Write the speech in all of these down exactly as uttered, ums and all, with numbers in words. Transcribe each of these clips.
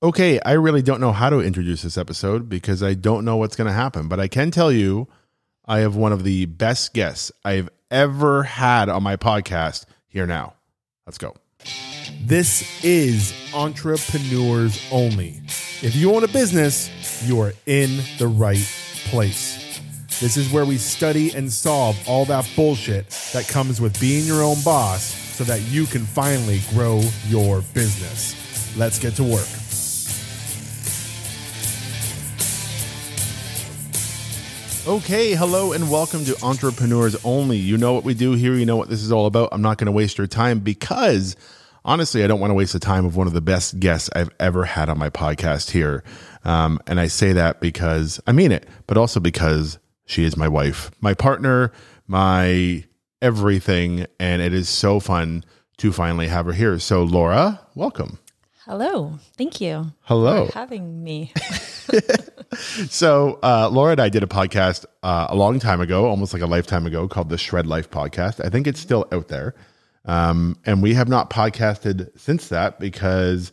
Okay, I really don't know how to introduce this episode because I don't know what's going to happen, but I can tell you I have one of the best guests I've ever had on my podcast here now. Let's go. This is Entrepreneurs Only. If you own a business, you are in the right place. This is where we study and solve all that bullshit that comes with being your own boss so that you can finally grow your business. Let's get to work. Okay, hello and welcome to Entrepreneurs Only. You know what we do here. You know what this is all about. I'm not going to waste your time because, honestly, I don't want to waste the time of one of the best guests I've ever had on my podcast here. Um, and I say that because I mean it, but also because she is my wife, my partner, my everything. And it is so fun to finally have her here. So, Laura, welcome. Hello. Thank you. Hello. For having me. So uh, Laura and I did a podcast uh, a long time ago, almost like a lifetime ago, called The Shred Life Podcast. I think it's still out there. Um, and we have not podcasted since that because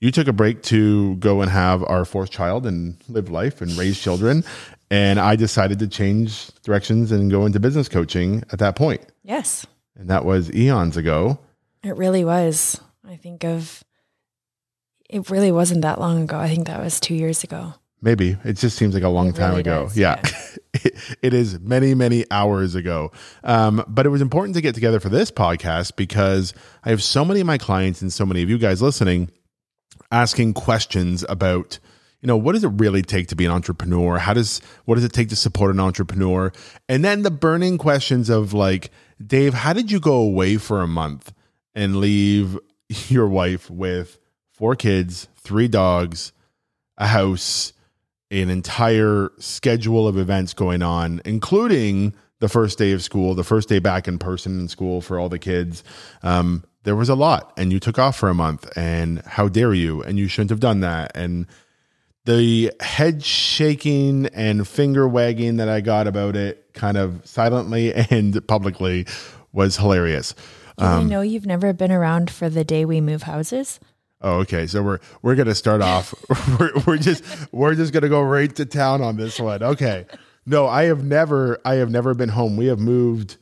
you took a break to go and have our fourth child and live life and raise children. And I decided to change directions and go into business coaching at that point. Yes. And that was eons ago. It really was. I think of, it really wasn't that long ago. I think that was two years ago. Maybe. It just seems like a long really time ago. Does, yeah. yeah. it, it is many, many hours ago. Um, but it was important to get together for this podcast because I have so many of my clients and so many of you guys listening asking questions about, you know, what does it really take to be an entrepreneur? How does, what does it take to support an entrepreneur? And then the burning questions of like, Dave, how did you go away for a month and leave your wife with four kids, three dogs, a house, an entire schedule of events going on, including the first day of school, the first day back in person in school for all the kids. Um, there was a lot and you took off for a month and how dare you? And you shouldn't have done that. And the head shaking and finger wagging that I got about it kind of silently and publicly was hilarious. Do um, you know you've never been around for the day we move houses? Oh, okay. So we're we're gonna start off. We're, we're just we're just gonna go right to town on this one. Okay. No, I have never I have never been home. We have moved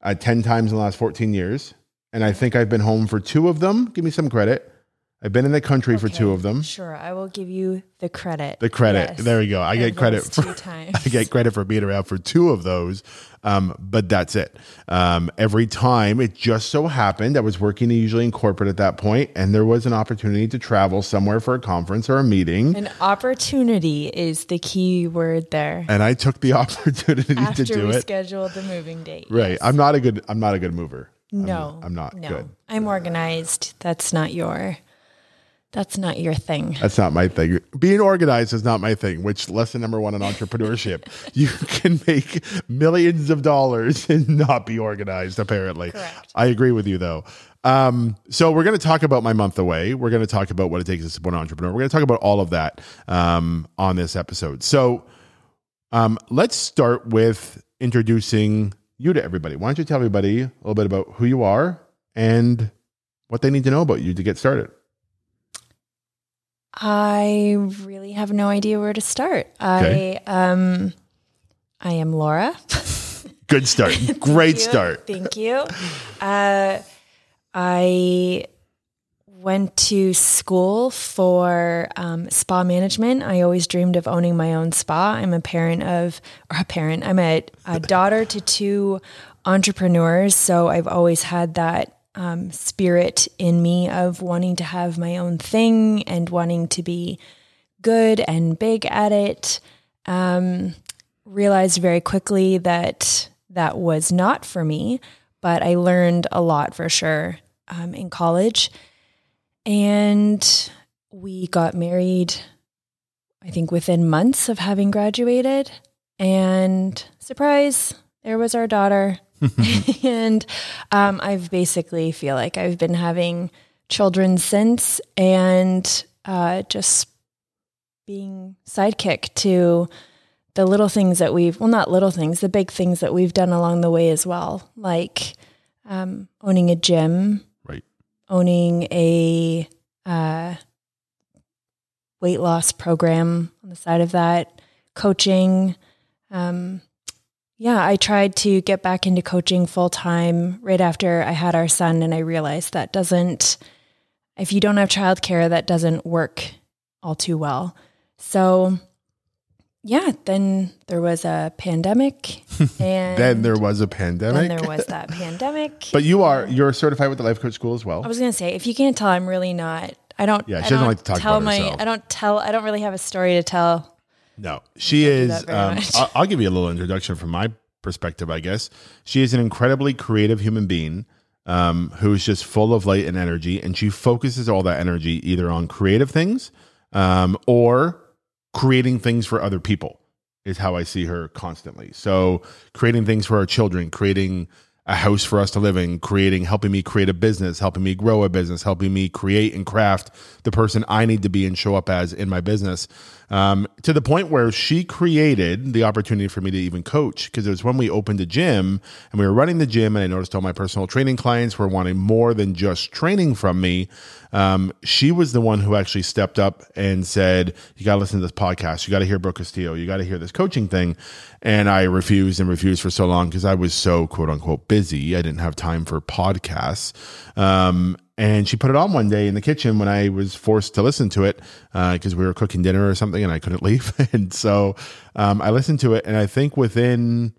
uh, ten times in the last fourteen years, and I think I've been home for two of them. Give me some credit. I've been in the country okay, for two of them. Sure, I will give you the credit. The credit. Yes. There we go. I and get credit for two times. I get credit for being around for two of those. Um, but that's it. Um, every time it just so happened, I was working usually in corporate at that point, and there was an opportunity to travel somewhere for a conference or a meeting. An opportunity is the key word there. And I took the opportunity After to do we it. Scheduled the moving date. Right. Yes. I'm not a good. I'm not a good mover. No, I'm, I'm not no. good. I'm organized. That's not your. That's not your thing. That's not my thing. Being organized is not my thing, which lesson number one in entrepreneurship. You can make millions of dollars and not be organized, apparently. Correct. I agree with you, though. Um, so we're going to talk about my month away. We're going to talk about what it takes to support an entrepreneur. We're going to talk about all of that um, on this episode. So um, let's start with introducing you to everybody. Why don't you tell everybody a little bit about who you are and what they need to know about you to get started? I really have no idea where to start. Okay. I um, I am Laura. Good start. Great Thank start. Thank you. Uh, I went to school for um, spa management. I always dreamed of owning my own spa. I'm a parent of, or a parent, I'm a, a daughter to two entrepreneurs. So I've always had that Um, spirit in me of wanting to have my own thing and wanting to be good and big at it. Um, realized very quickly that that was not for me, but I learned a lot for sure um, in college. And we got married, I think within months of having graduated, and surprise, there was our daughter. and um, I've basically feel like I've been having children since and uh, just being sidekick to the little things that we've, well, not little things, the big things that we've done along the way as well. Like um, owning a gym, right? Owning a uh, weight loss program on the side of that, coaching. Um, yeah, I tried to get back into coaching full time right after I had our son, and I realized that doesn't, if you don't have childcare, that doesn't work all too well. So yeah, then there was a pandemic. And then there was a pandemic. Then there was that pandemic. But you are, you're certified with the Life Coach School as well. I was going to say, if you can't tell, I'm really not, I don't, yeah, she I doesn't don't like to talk tell about my, herself. I don't tell, I don't really have a story to tell. No, she is, um, I'll, I'll give you a little introduction from my perspective, I guess. She is an incredibly creative human being um, who is just full of light and energy. And she focuses all that energy either on creative things um, or creating things for other people is how I see her constantly. So creating things for our children, creating a house for us to live in, creating, helping me create a business, helping me grow a business, helping me create and craft the person I need to be and show up as in my business, um, to the point where she created the opportunity for me to even coach, because it was when we opened a gym and we were running the gym and I noticed all my personal training clients were wanting more than just training from me. Um, she was the one who actually stepped up and said, you got to listen to this podcast. You got to hear Brooke Castillo. You got to hear this coaching thing. And I refused and refused for so long because I was so quote unquote busy. I didn't have time for podcasts. Um, and she put it on one day in the kitchen when I was forced to listen to it because uh, we were cooking dinner or something and I couldn't leave. And so um, I listened to it. And I think within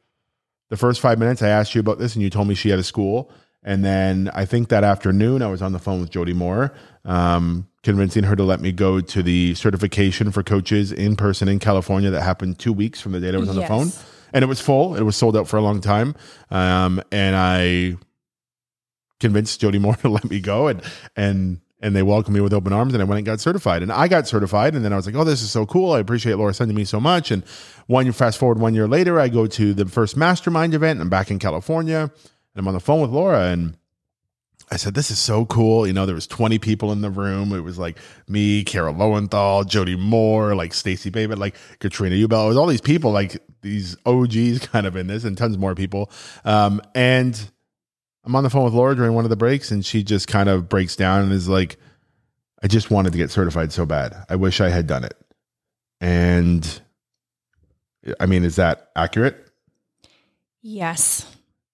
the first five minutes, I asked you about this and you told me she had a school. And then I think that afternoon I was on the phone with Jody Moore, um, convincing her to let me go to the certification for coaches in person in California that happened two weeks from the day I was on yes. the phone. And it was full. It was sold out for a long time. Um, and I convinced Jody Moore to let me go, and and and they welcomed me with open arms, and I went and got certified. And I got certified, and then I was like, oh, this is so cool. I appreciate Laura sending me so much. And one fast forward one year later, I go to the first mastermind event, and I'm back in California. I'm on the phone with Laura and I said, this is so cool. You know, there was twenty people in the room. It was like me, Carol Lowenthal, Jody Moore, like Stacey Babett, like Katrina Ubel. It was all these people, like these O Gs kind of in this, and tons more people. Um, and I'm on the phone with Laura during one of the breaks, and she just kind of breaks down and is like, I just wanted to get certified so bad. I wish I had done it. And I mean, is that accurate? Yes.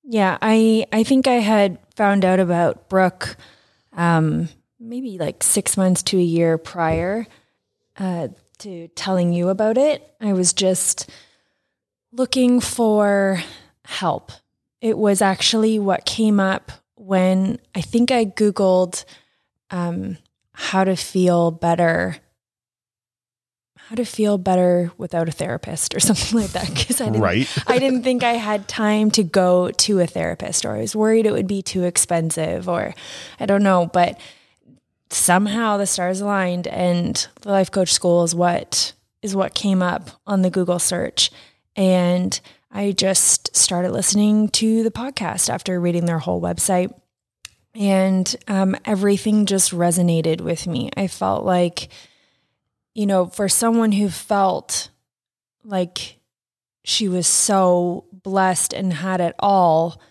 Yeah, I, I think I had found out about Brooke um, maybe like six months to a year prior uh, to telling you about it. I was just looking for help. It was actually what came up when I think I Googled um, how to feel better, how to feel better without a therapist or something like that. Cause I didn't, right. I didn't think I had time to go to a therapist, or I was worried it would be too expensive, or I don't know, but somehow the stars aligned and the Life Coach School is what is what came up on the Google search. And I just started listening to the podcast after reading their whole website, and um, everything just resonated with me. I felt like, you know, for someone who felt like she was so blessed and had it all,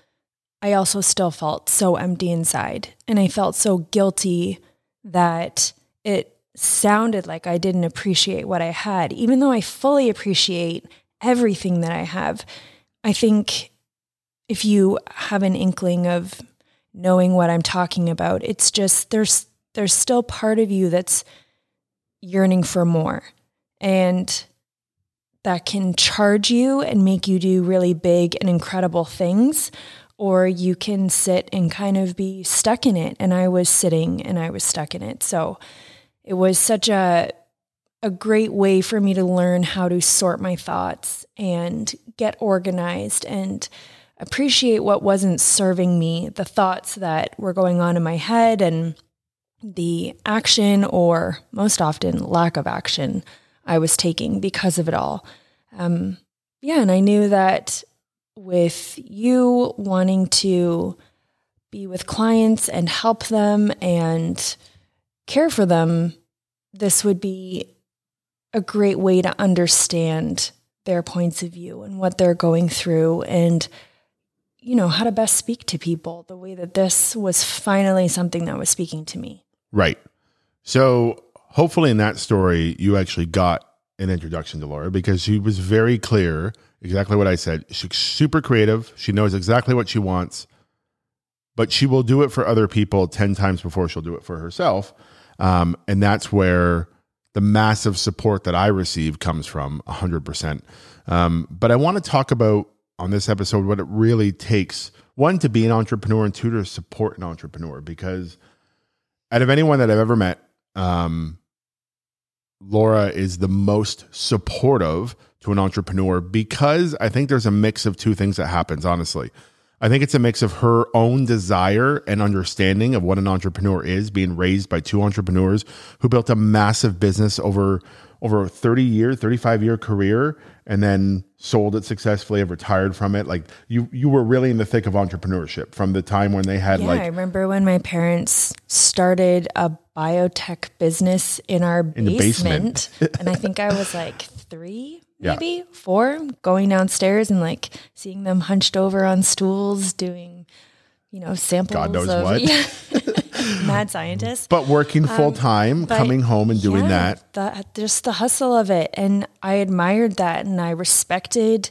I also still felt so empty inside. And I felt so guilty that it sounded like I didn't appreciate what I had, even though I fully appreciate everything that I have. I think if you have an inkling of knowing what I'm talking about, it's just there's there's still part of you that's yearning for more, and that can charge you and make you do really big and incredible things, or you can sit and kind of be stuck in it. And I was sitting and I was stuck in it. So it was such a a great way for me to learn how to sort my thoughts and get organized and appreciate what wasn't serving me, the thoughts that were going on in my head and the action, or most often lack of action, I was taking because of it all. Um, yeah. And I knew that with you wanting to be with clients and help them and care for them, this would be a great way to understand their points of view and what they're going through, and you know, how to best speak to people the way that this was finally something that was speaking to me. Right. So hopefully in that story, you actually got an introduction to Laura, because she was very clear, exactly what I said. She's super creative. She knows exactly what she wants, but she will do it for other people ten times before she'll do it for herself. Um, and that's where the massive support that I receive comes from one hundred percent. Um, but I want to talk about on this episode what it really takes, one, to be an entrepreneur, and two, to support an entrepreneur. Because out of anyone that I've ever met, um, Laura is the most supportive to an entrepreneur, because I think there's a mix of two things that happens, honestly. I think it's a mix of her own desire and understanding of what an entrepreneur is, being raised by two entrepreneurs who built a massive business over, over a thirty-year, thirty-five-year career, and then sold it successfully and retired from it. Like, you you were really in the thick of entrepreneurship from the time when they had yeah, like... Yeah, I remember when my parents started a biotech business in our in basement. The basement. And I think I was like three... Maybe yeah. four, going downstairs and like seeing them hunched over on stools doing, you know, samples God knows of what. Yeah, mad scientists. But working full um, time, coming home and doing yeah, that. that. Just the hustle of it. And I admired that, and I respected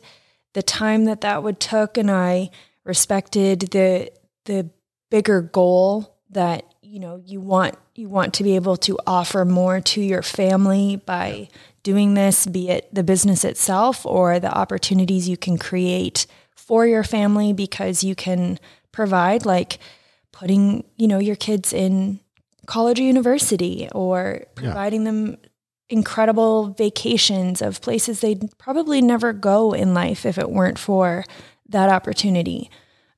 the time that that would took, and I respected the the bigger goal that, you know, you want you want to be able to offer more to your family by yeah. doing this, be it the business itself or the opportunities you can create for your family, because you can provide, like putting, you know, your kids in college or university, or providing yeah. them incredible vacations of places they'd probably never go in life if it weren't for that opportunity.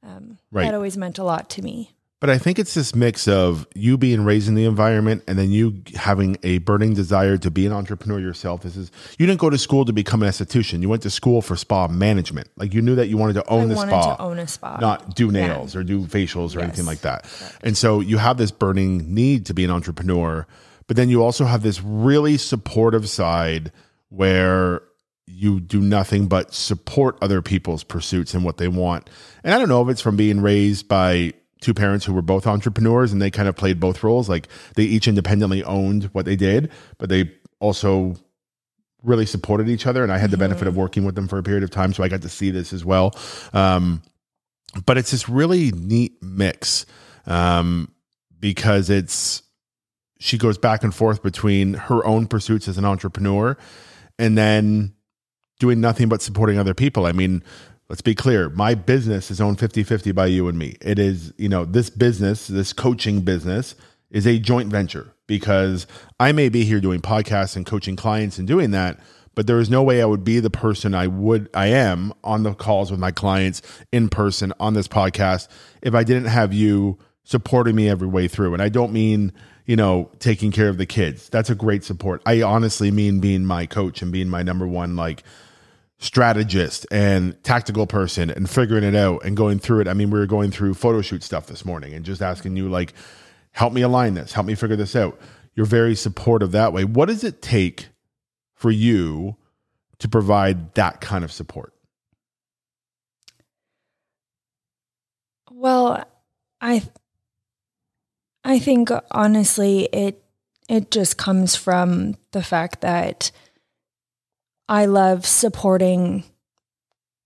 Um, right. That always meant a lot to me. But I think it's this mix of you being raised in the environment, and then you having a burning desire to be an entrepreneur yourself. This is, you didn't go to school to become an esthetician. You went to school for spa management. Like, you knew that you wanted to own I the wanted spa, to own a spa, not do nails yeah. or do facials or yes. anything like that. Correct. And so you have this burning need to be an entrepreneur, but then you also have this really supportive side where you do nothing but support other people's pursuits and what they want. And I don't know if it's from being raised by two parents who were both entrepreneurs, and they kind of played both roles. Like, they each independently owned what they did, but they also really supported each other. And I had the benefit of working with them for a period of time, so I got to see this as well. Um, but it's this really neat mix, um, because it's, she goes back and forth between her own pursuits as an entrepreneur and then doing nothing but supporting other people. I mean, let's be clear. My business is owned fifty-fifty by you and me. It is, you know, this business, this coaching business is a joint venture, because I may be here doing podcasts and coaching clients and doing that, but there is no way I would be the person I would, I am on the calls with my clients, in person, on this podcast, if I didn't have you supporting me every way through. And I don't mean, you know, taking care of the kids. That's a great support. I honestly mean being my coach and being my number one, like, strategist and tactical person, and figuring it out and going through it. I mean, we were going through photo shoot stuff this morning and just asking you, like, help me align this, help me figure this out. You're very supportive that way. What does it take for you to provide that kind of support? Well, I, I think honestly, it, it just comes from the fact that I love supporting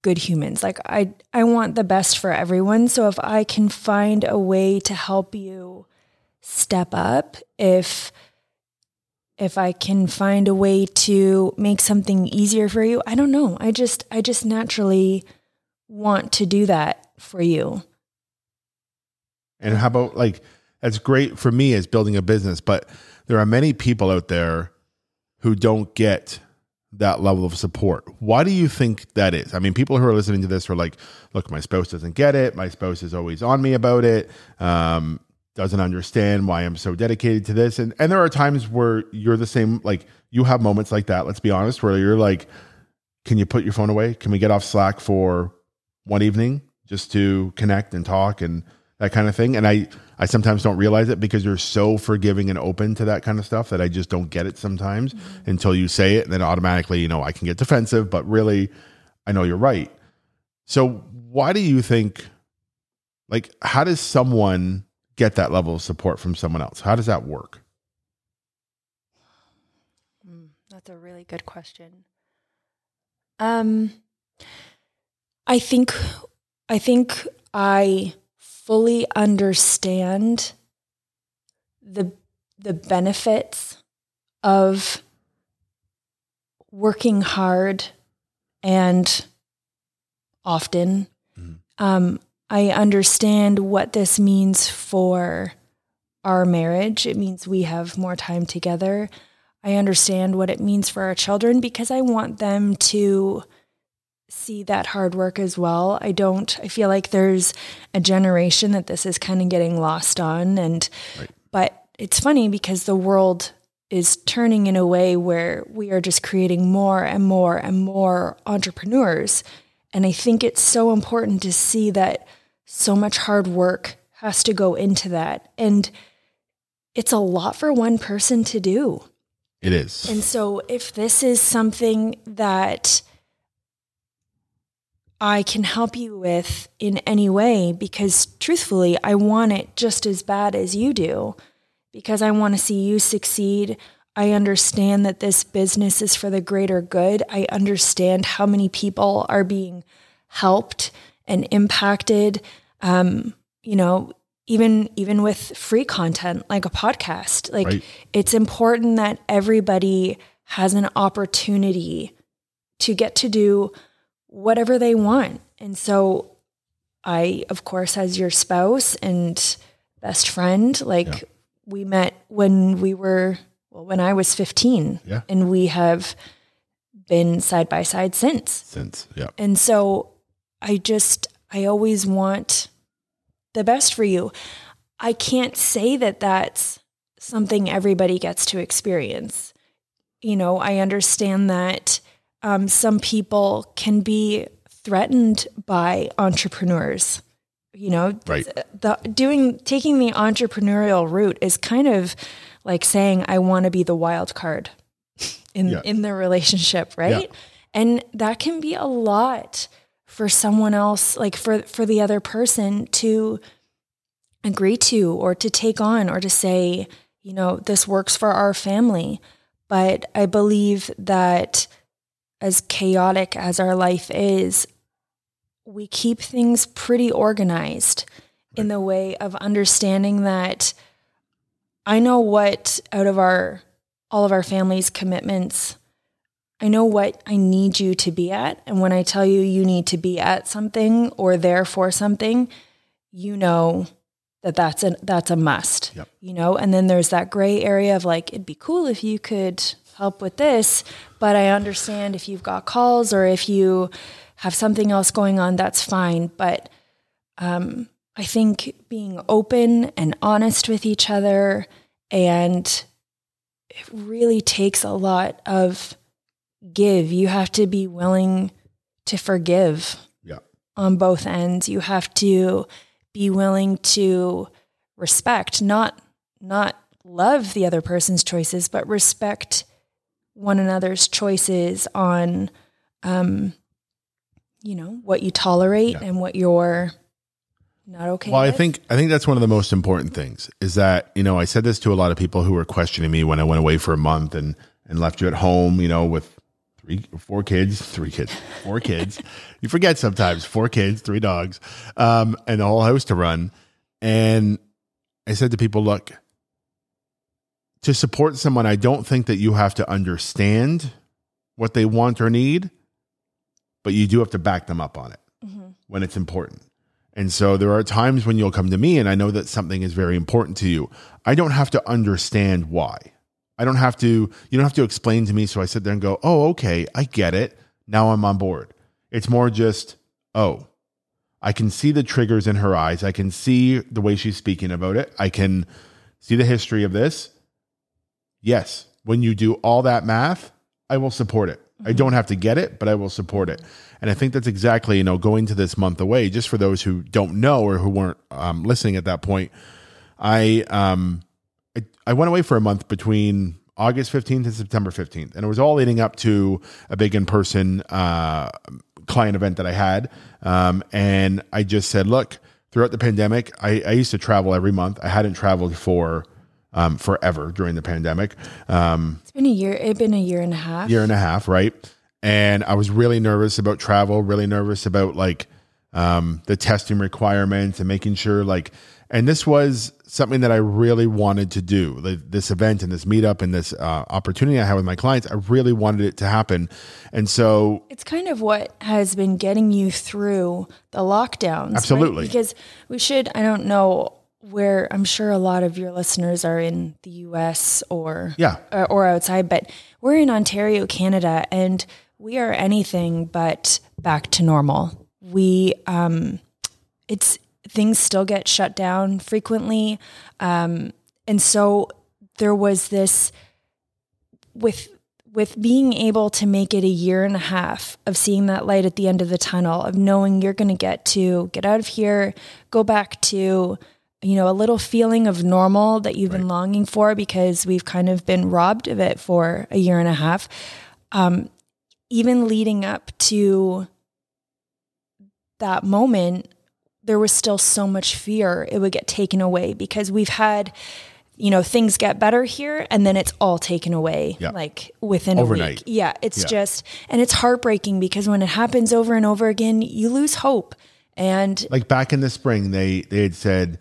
good humans. Like, I, I want the best for everyone. So if I can find a way to help you step up, if, if I can find a way to make something easier for you, I don't know. I just, I just naturally want to do that for you. And how about, like, that's great for me as building a business, but there are many people out there who don't get that level of support. Why do you think that is? I mean, people who are listening to this are like, look, my spouse doesn't get it. My spouse is always on me about it. Um, doesn't understand why I'm so dedicated to this. And, and there are times where you're the same, like, you have moments like that. Let's be honest, where you're like, can you put your phone away? Can we get off Slack for one evening just to connect and talk and that kind of thing? And I, I sometimes don't realize it because you're so forgiving and open to that kind of stuff that I just don't get it sometimes mm-hmm. until you say it. And then automatically, you know, I can get defensive, but really I know you're right. So why do you think, like, how does someone get that level of support from someone else? How does that work? Mm, that's a really good question. Um, I think, I think I fully understand the the benefits of working hard and often. Mm-hmm. Um, I understand what this means for our marriage. It means we have more time together. I understand what it means for our children because I want them to see that hard work as well. I don't, I feel like there's a generation that this is kind of getting lost on. And, right. But it's funny because the world is turning in a way where we are just creating more and more and more entrepreneurs. And I think it's so important to see that so much hard work has to go into that. And it's a lot for one person to do. It is. And so if this is something that I can help you with in any way, because truthfully, I want it just as bad as you do, because I want to see you succeed. I understand that this business is for the greater good. I understand how many people are being helped and impacted, um, you know, even even with free content like a podcast. Like, right. It's important that everybody has an opportunity to get to do whatever they want. And so I, of course, as your spouse and best friend, like yeah. we met when we were, well, when I was fifteen yeah. and we have been side by side since. Since, yeah. And so I just, I always want the best for you. I can't say that that's something everybody gets to experience. You know, I understand that um, some people can be threatened by entrepreneurs. You know, right. the, doing taking the entrepreneurial route is kind of like saying I want to be the wild card in yeah. in the relationship, right? Yeah. And that can be a lot for someone else, like for, for the other person to agree to or to take on or to say, you know, this works for our family. But I believe that as chaotic as our life is, we keep things pretty organized right. in the way of understanding that I know what out of our, all of our family's commitments, I know what I need you to be at. And when I tell you, you need to be at something or there for something, you know, that that's a, that's a must, yep. you know? And then there's that gray area of like, it'd be cool if you could help with this, but I understand if you've got calls or if you have something else going on, that's fine. But, um, I think being open and honest with each other, and it really takes a lot of give. You have to be willing to forgive yeah. on both ends. You have to be willing to respect, not not love the other person's choices, but respect one another's choices on, um, you know, what you tolerate yeah. and what you're not okay well, with. I think I think that's one of the most important things is that, you know, I said this to a lot of people who were questioning me when I went away for a month and and left you at home, you know, with Three, four kids, three kids, four kids. You forget sometimes. Four kids, three dogs, um, and a whole house to run. And I said to people, look, to support someone, I don't think that you have to understand what they want or need, but you do have to back them up on it mm-hmm. when it's important. And so there are times when you'll come to me and I know that something is very important to you. I don't have to understand why. I don't have to, you don't have to explain to me. So I sit there and go, oh, okay, I get it. Now I'm on board. It's more just, oh, I can see the triggers in her eyes. I can see the way she's speaking about it. I can see the history of this. Yes. When you do all that math, I will support it. Mm-hmm. I don't have to get it, but I will support it. And I think that's exactly, you know, going to this month away, just for those who don't know or who weren't um, listening at that point, I, um, I went away for a month between August fifteenth and September fifteenth. And it was all leading up to a big in-person uh, client event that I had. Um, and I just said, look, throughout the pandemic, I, I used to travel every month. I hadn't traveled for um, forever during the pandemic. Um, it's been a year. It's been a year and a half. Year and a half, right? And I was really nervous about travel, really nervous about like um, the testing requirements and making sure like, and this was something that I really wanted to do. Like, this event and this meetup and this uh, opportunity I had with my clients, I really wanted it to happen. And so it's kind of what has been getting you through the lockdowns. Absolutely. Right? Because we should, I don't know where, I'm sure a lot of your listeners are in the U S or, yeah. or, or outside, but we're in Ontario, Canada, and we are anything but back to normal. We, um, it's, things still get shut down frequently. Um, and so there was this, with with being able to make it a year and a half of seeing that light at the end of the tunnel, of knowing you're going to get to get out of here, go back to, you know, a little feeling of normal that you've right. been longing for, because we've kind of been robbed of it for a year and a half. Um, even leading up to that moment, there was still so much fear it would get taken away, because we've had, you know, things get better here and then it's all taken away yeah. like within Overnight. a week. Yeah. It's yeah. just, and it's heartbreaking, because when it happens over and over again, you lose hope. And like back in the spring, they, they had said,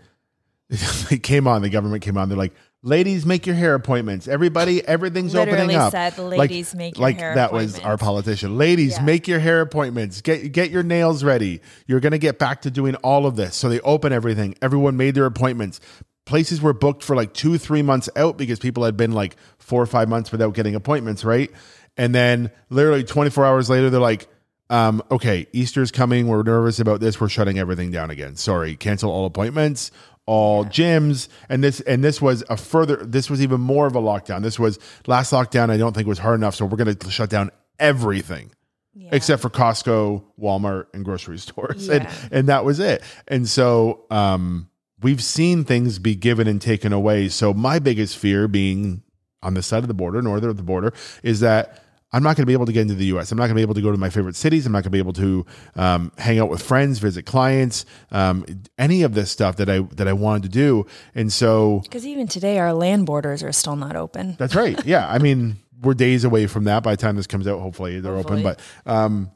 they came on, the government came on. They're like, ladies, make your hair appointments. Everybody, everything's Literally opening up. Said, ladies, like, make your like hair that appointments. Was our politician. Ladies, yeah. make your hair appointments. Get get your nails ready. You're going to get back to doing all of this. So they open everything. Everyone made their appointments. Places were booked for like two, three months out, because people had been like four or five months without getting appointments, right? And then literally twenty-four hours later, they're like, um, okay, Easter's coming. We're nervous about this. We're shutting everything down again. Sorry, cancel all appointments. all yeah. gyms. And this, and this was a further, this was even more of a lockdown. This was last lockdown. I don't think was hard enough. So we're going to shut down everything yeah. except for Costco, Walmart, and grocery stores. Yeah. And, and that was it. And so, um, we've seen things be given and taken away. So my biggest fear, being on the side of the border, northern of the border, is that I'm not going to be able to get into the U S. I'm not going to be able to go to my favorite cities. I'm not going to be able to um, hang out with friends, visit clients, um, any of this stuff that I that I wanted to do. And so, because even today, our land borders are still not open. That's right. Yeah, I mean, we're days away from that. By the time this comes out, hopefully they're hopefully. open. But um,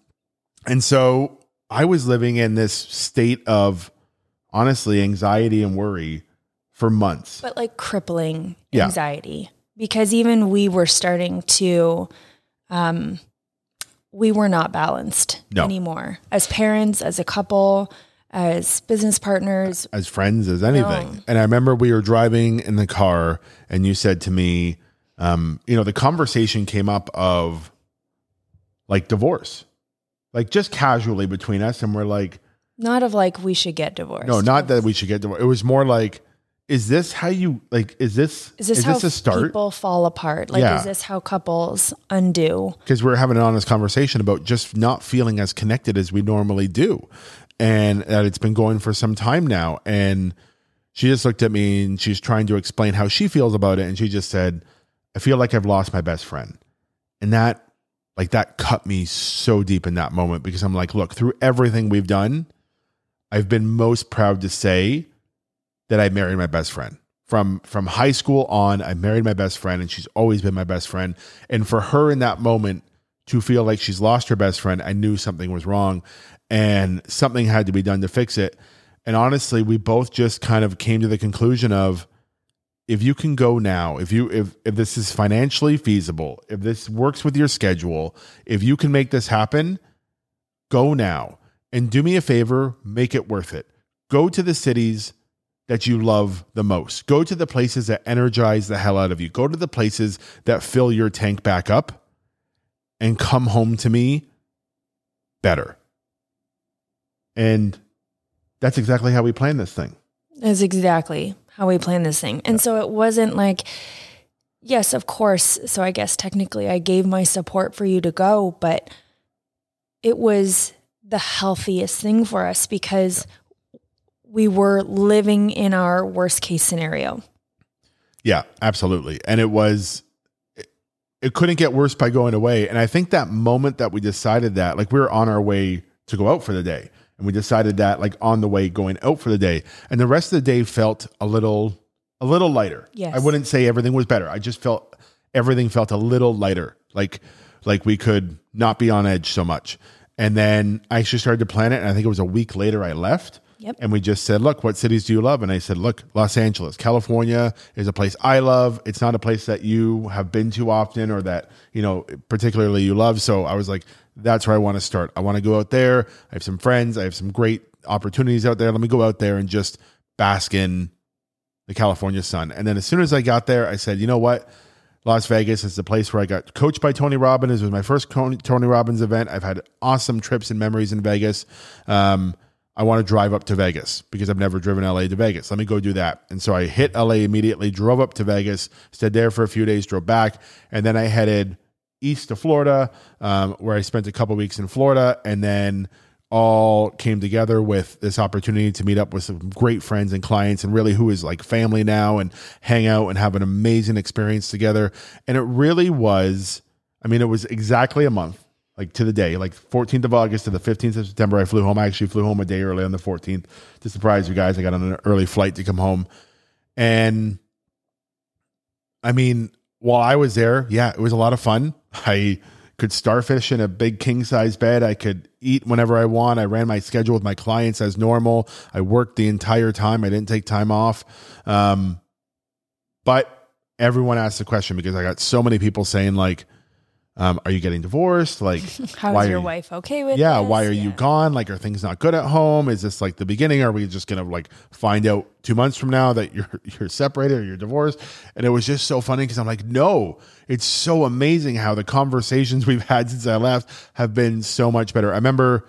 and so I was living in this state of, honestly, anxiety and worry for months, but like crippling yeah. anxiety, because even we were starting to. Um, we were not balanced no. anymore as parents, as a couple, as business partners, as friends, as anything. No. And I remember we were driving in the car and you said to me, um, you know, the conversation came up of like divorce, like just casually between us. And we're like, not of like, we should get divorced. No, not that we should get divorced. It was more like, is this how you like, is this, is this, is how this a start? People fall apart? Like, yeah. is this how couples undo? Because we're having an honest conversation about just not feeling as connected as we normally do. And that it's been going for some time now. And she just looked at me and she's trying to explain how she feels about it. And she just said, I feel like I've lost my best friend. And that like, that cut me so deep in that moment, because I'm like, look, through everything we've done, I've been most proud to say that I married my best friend. From from high school on, I married my best friend, and she's always been my best friend. And for her in that moment to feel like she's lost her best friend, I knew something was wrong and something had to be done to fix it. And honestly, we both just kind of came to the conclusion of, if you can go now, if you if if this is financially feasible, if this works with your schedule, if you can make this happen, go now. And do me a favor, make it worth it. Go to the cities that you love the most. Go to the places that energize the hell out of you. Go to the places that fill your tank back up, and come home to me better. And that's exactly how we planned this thing. That's exactly how we planned this thing. And yeah. so it wasn't like, yes, of course. So I guess technically I gave my support for you to go, but it was the healthiest thing for us, because yeah. we were living in our worst case scenario. Yeah, absolutely. And it was, it, it couldn't get worse by going away. And I think that moment that we decided that, like, we were on our way to go out for the day, and we decided that like on the way going out for the day, and the rest of the day felt a little a little lighter. Yes. I wouldn't say everything was better. I just felt everything felt a little lighter, like like we could not be on edge so much. And then I actually started to plan it, and I think it was a week later I left. Yep. And we just said, look, what cities do you love? And I said, look, Los Angeles, California is a place I love. It's not a place that you have been to often or that, you know, particularly you love. So I was like, that's where I want to start. I want to go out there. I have some friends. I have some great opportunities out there. Let me go out there and just bask in the California sun. And then as soon as I got there, I said, you know what? Las Vegas is the place where I got coached by Tony Robbins. It was my first Tony Robbins event. I've had awesome trips and memories in Vegas. Um, I want to drive up to Vegas because I've never driven L A to Vegas. Let me go do that. And so I hit L A immediately, drove up to Vegas, stayed there for a few days, drove back. And then I headed east to Florida, um, where I spent a couple weeks in Florida, and then all came together with this opportunity to meet up with some great friends and clients and really who is like family now, and hang out and have an amazing experience together. And it really was, I mean, it was exactly a month. Like to the day, like fourteenth of August to the fifteenth of September, I flew home. I actually flew home a day early on the fourteenth to surprise you guys. I got on an early flight to come home. And I mean, while I was there, yeah, it was a lot of fun. I could starfish in a big king size bed. I could eat whenever I want. I ran my schedule with my clients as normal. I worked the entire time. I didn't take time off. Um, but everyone asked the question because I got so many people saying like, Um, are you getting divorced? Like, how's your wife okay with it? Yeah. Why are you gone? Like, are things not good at home? Is this like the beginning? Are we just going to like find out two months from now that you're, you're separated or you're divorced? And it was just so funny. Cause I'm like, no, it's so amazing how the conversations we've had since I left have been so much better. I remember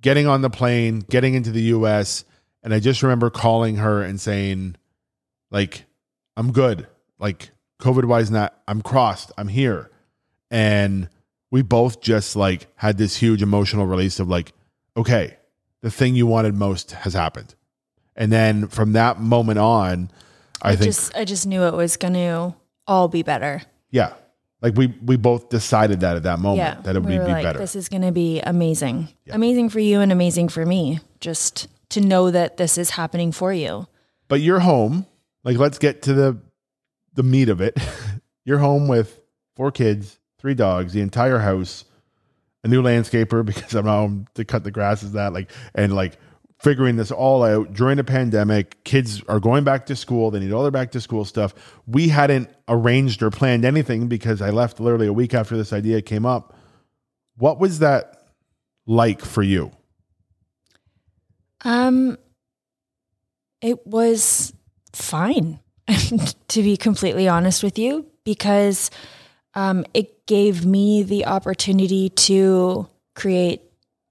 getting on the plane, getting into the U S, and I just remember calling her and saying like, I'm good. Like COVID wise, not, I'm crossed. I'm here. And we both just like had this huge emotional release of like, okay, the thing you wanted most has happened. And then from that moment on, I, I think just, I just knew it was going to all be better. Yeah. Like we, we both decided that at that moment, yeah, that it would we be like, better. This is going to be amazing, yeah. amazing for you and amazing for me, just to know that this is happening for you. But you're home. Like, let's get to the, the meat of it. You're home with four kids, three dogs, the entire house, a new landscaper because I'm home to cut the grass is that like, and like figuring this all out during a pandemic. Kids are going back to school. They need all their back to school stuff. We hadn't arranged or planned anything because I left literally a week after this idea came up. What was that like for you? Um, it was fine to be completely honest with you, because Um, it gave me the opportunity to create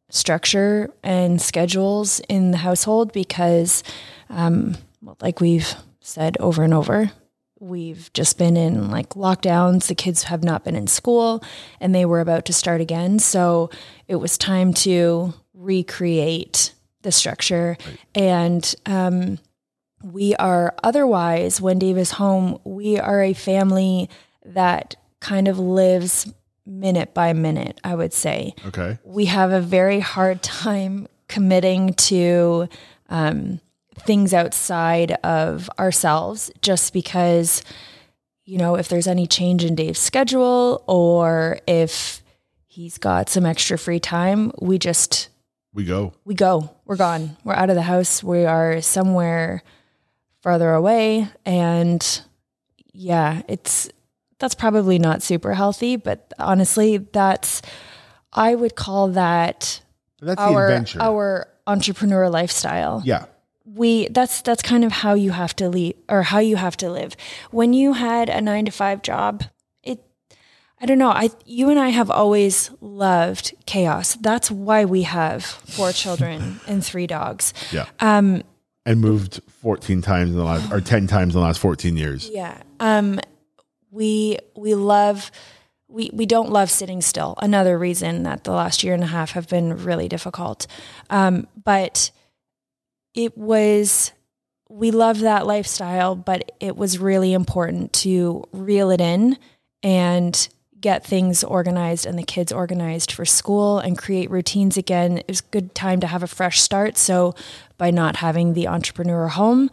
structure and schedules in the household because, um, like we've said over and over, we've just been in like lockdowns. The kids have not been in school and they were about to start again. So it was time to recreate the structure. Right. And, um, we are otherwise when Dave is home, we are a family that kind of lives minute by minute, I would say. Okay. We have a very hard time committing to um, things outside of ourselves just because, you know, if there's any change in Dave's schedule or if he's got some extra free time, we just... We go. We go. We're gone. We're out of the house. We are somewhere farther away. And yeah, it's... That's probably not super healthy, but honestly, that's, I would call that that's our, our entrepreneur lifestyle. Yeah. We, that's, that's kind of how you have to leave or how you have to live. When you had a nine to five job, it, I don't know. I, you and I have always loved chaos. That's why we have four children and three dogs. Yeah. Um, and moved fourteen times in the last, or ten times in the last fourteen years. Yeah. Um, We, we love, we, we don't love sitting still. Another reason that the last year and a half have been really difficult. Um, but it was, we love that lifestyle, but it was really important to reel it in and get things organized and the kids organized for school and create routines again. It was a good time to have a fresh start. So by not having the entrepreneur home,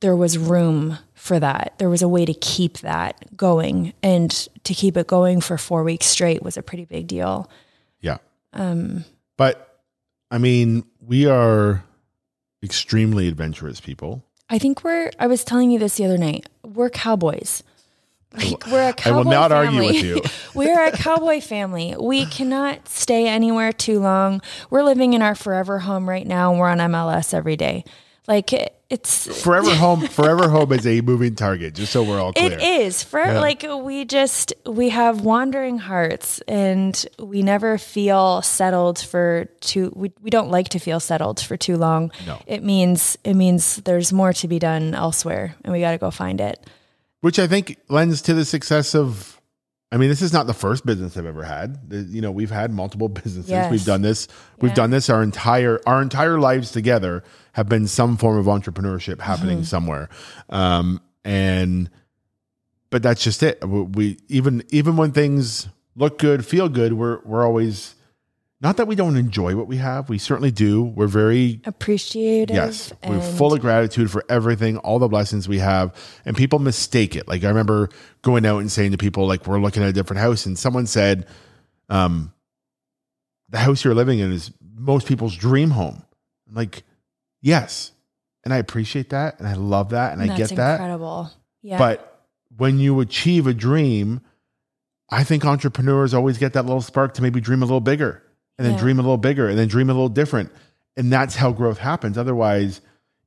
there was room for that. There was a way to keep that going, and to keep it going for four weeks straight was a pretty big deal. Yeah. Um, but I mean, we are extremely adventurous people. I think we're, I was telling you this the other night, we're cowboys. Like, we're a cowboy I will not family. argue with you. We're a cowboy family. We cannot stay anywhere too long. We're living in our forever home right now. We're on M L S every day. Like it, it's forever home. Forever home is a moving target, just so we're all clear. It is forever. Yeah. Like we just, we have wandering hearts, and we never feel settled for too, we, we don't like to feel settled for too long. No. It means, it means there's more to be done elsewhere, and we got to go find it. Which I think lends to the success of, I mean, this is not the first business I've ever had. You know, we've had multiple businesses. Yes. We've done this. We've yeah. done this our entire, our entire lives together have been some form of entrepreneurship happening mm-hmm. somewhere. Um, and, but that's just it. We, we, even, even when things look good, feel good, we're, we're always, not that we don't enjoy what we have. We certainly do. We're very appreciative. Yes. We're full of gratitude for everything, all the blessings we have. And people mistake it. Like I remember going out and saying to people, like, we're looking at a different house. And someone said, um, the house you're living in is most people's dream home. I'm like, yes. And I appreciate that. And I love that. And, and I get incredible. that. incredible. Yeah. But when you achieve a dream, I think entrepreneurs always get that little spark to maybe dream a little bigger and then yeah. dream a little bigger and then dream a little different. And that's how growth happens. Otherwise,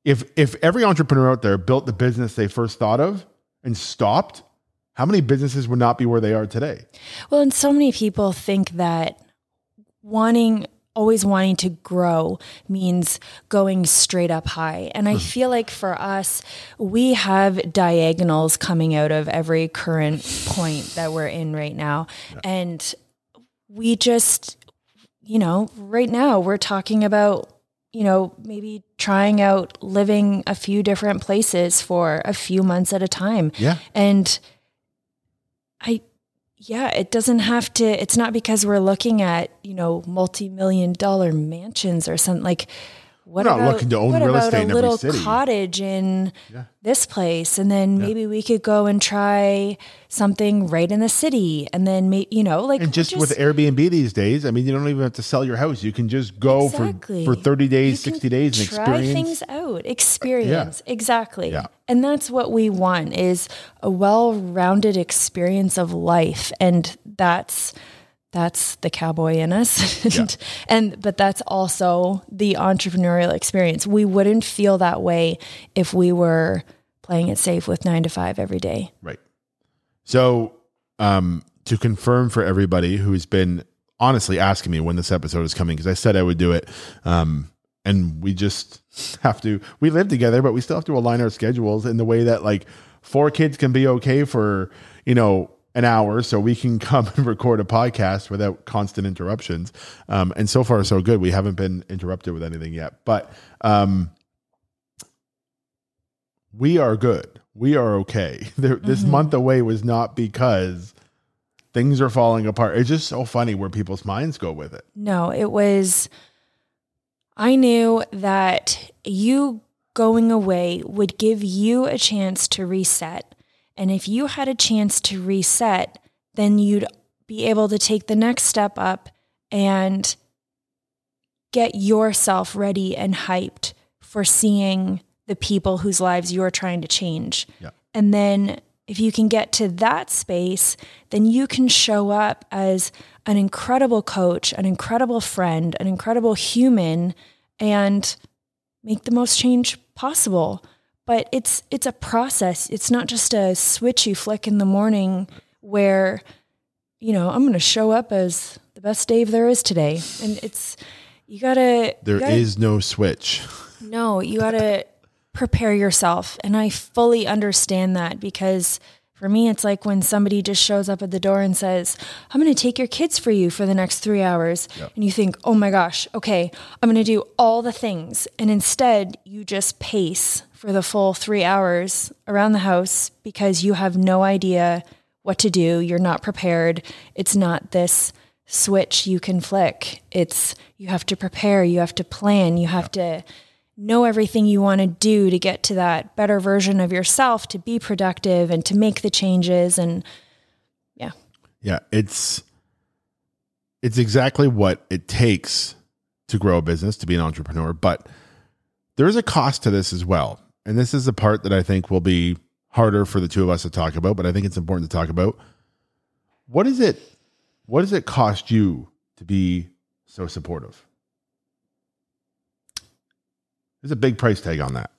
if, if every entrepreneur out there built the business they first thought of and stopped, how many businesses would not be where they are today? Well, and so many people think that wanting, always wanting to grow means going straight up high. And I feel like for us, we have diagonals coming out of every current point that we're in right now. Yeah. And we just... You know, right now we're talking about, you know, maybe trying out living a few different places for a few months at a time. Yeah. And I, yeah, it doesn't have to, it's not because we're looking at, you know, multi-million dollar mansions or something like what we're about, not looking to own what real about estate a in little every city. Cottage in yeah. this place. And then yeah. maybe we could go and try something right in the city. And then, maybe, you know, like and just, just with Airbnb these days, I mean, you don't even have to sell your house. You can just go exactly. for, for thirty days, you sixty days and experience things out. Experience. Yeah. Exactly. Yeah. And that's what we want is a well-rounded experience of life. And that's, that's the cowboy in us. and, yeah. and, but that's also the entrepreneurial experience. We wouldn't feel that way if we were playing it safe with nine to five every day. Right. So, um, to confirm for everybody who's been honestly asking me when this episode is coming, cause I said I would do it. Um, and we just have to, we live together, but we still have to align our schedules in the way that like four kids can be okay for, you know, an hour so we can come and record a podcast without constant interruptions. Um, and so far so good. We haven't been interrupted with anything yet, but, um, we are good. We are okay. There, this mm-hmm. month away was not because things are falling apart. It's just so funny where people's minds go with it. No, it was, I knew that you going away would give you a chance to reset. And if you had a chance to reset, then you'd be able to take the next step up and get yourself ready and hyped for seeing the people whose lives you're trying to change. Yeah. And then if you can get to that space, then you can show up as an incredible coach, an incredible friend, an incredible human, and make the most change possible. But it's it's a process. It's not just a switch you flick in the morning where, you know, I'm going to show up as the best Dave there is today. And it's, you got to... There you gotta, is no switch. No, you got to prepare yourself. And I fully understand that because for me, it's like when somebody just shows up at the door and says, I'm going to take your kids for you for the next three hours. Yep. And you think, oh my gosh, okay, I'm going to do all the things. And instead, you just pace for the full three hours around the house because you have no idea what to do. You're not prepared. It's not this switch you can flick. It's you have to prepare. You have to plan. You have to know everything you want to do to get to that better version of yourself, to be productive and to make the changes. And yeah. Yeah. It's, it's exactly what it takes to grow a business, to be an entrepreneur, but there is a cost to this as well. And this is the part that I think will be harder for the two of us to talk about, but I think it's important to talk about. What is it, what does it cost you to be so supportive? There's a big price tag on that.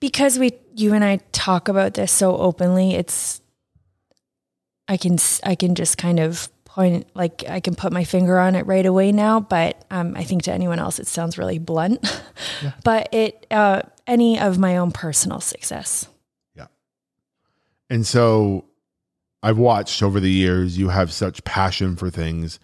Because we, you and I talk about this so openly, it's, I can, I can just kind of point, like I can put my finger on it right away now, but um, I think to anyone else, it sounds really blunt, yeah. But it, uh, any of my own personal success. Yeah. And so I've watched over the years, you have such passion for things,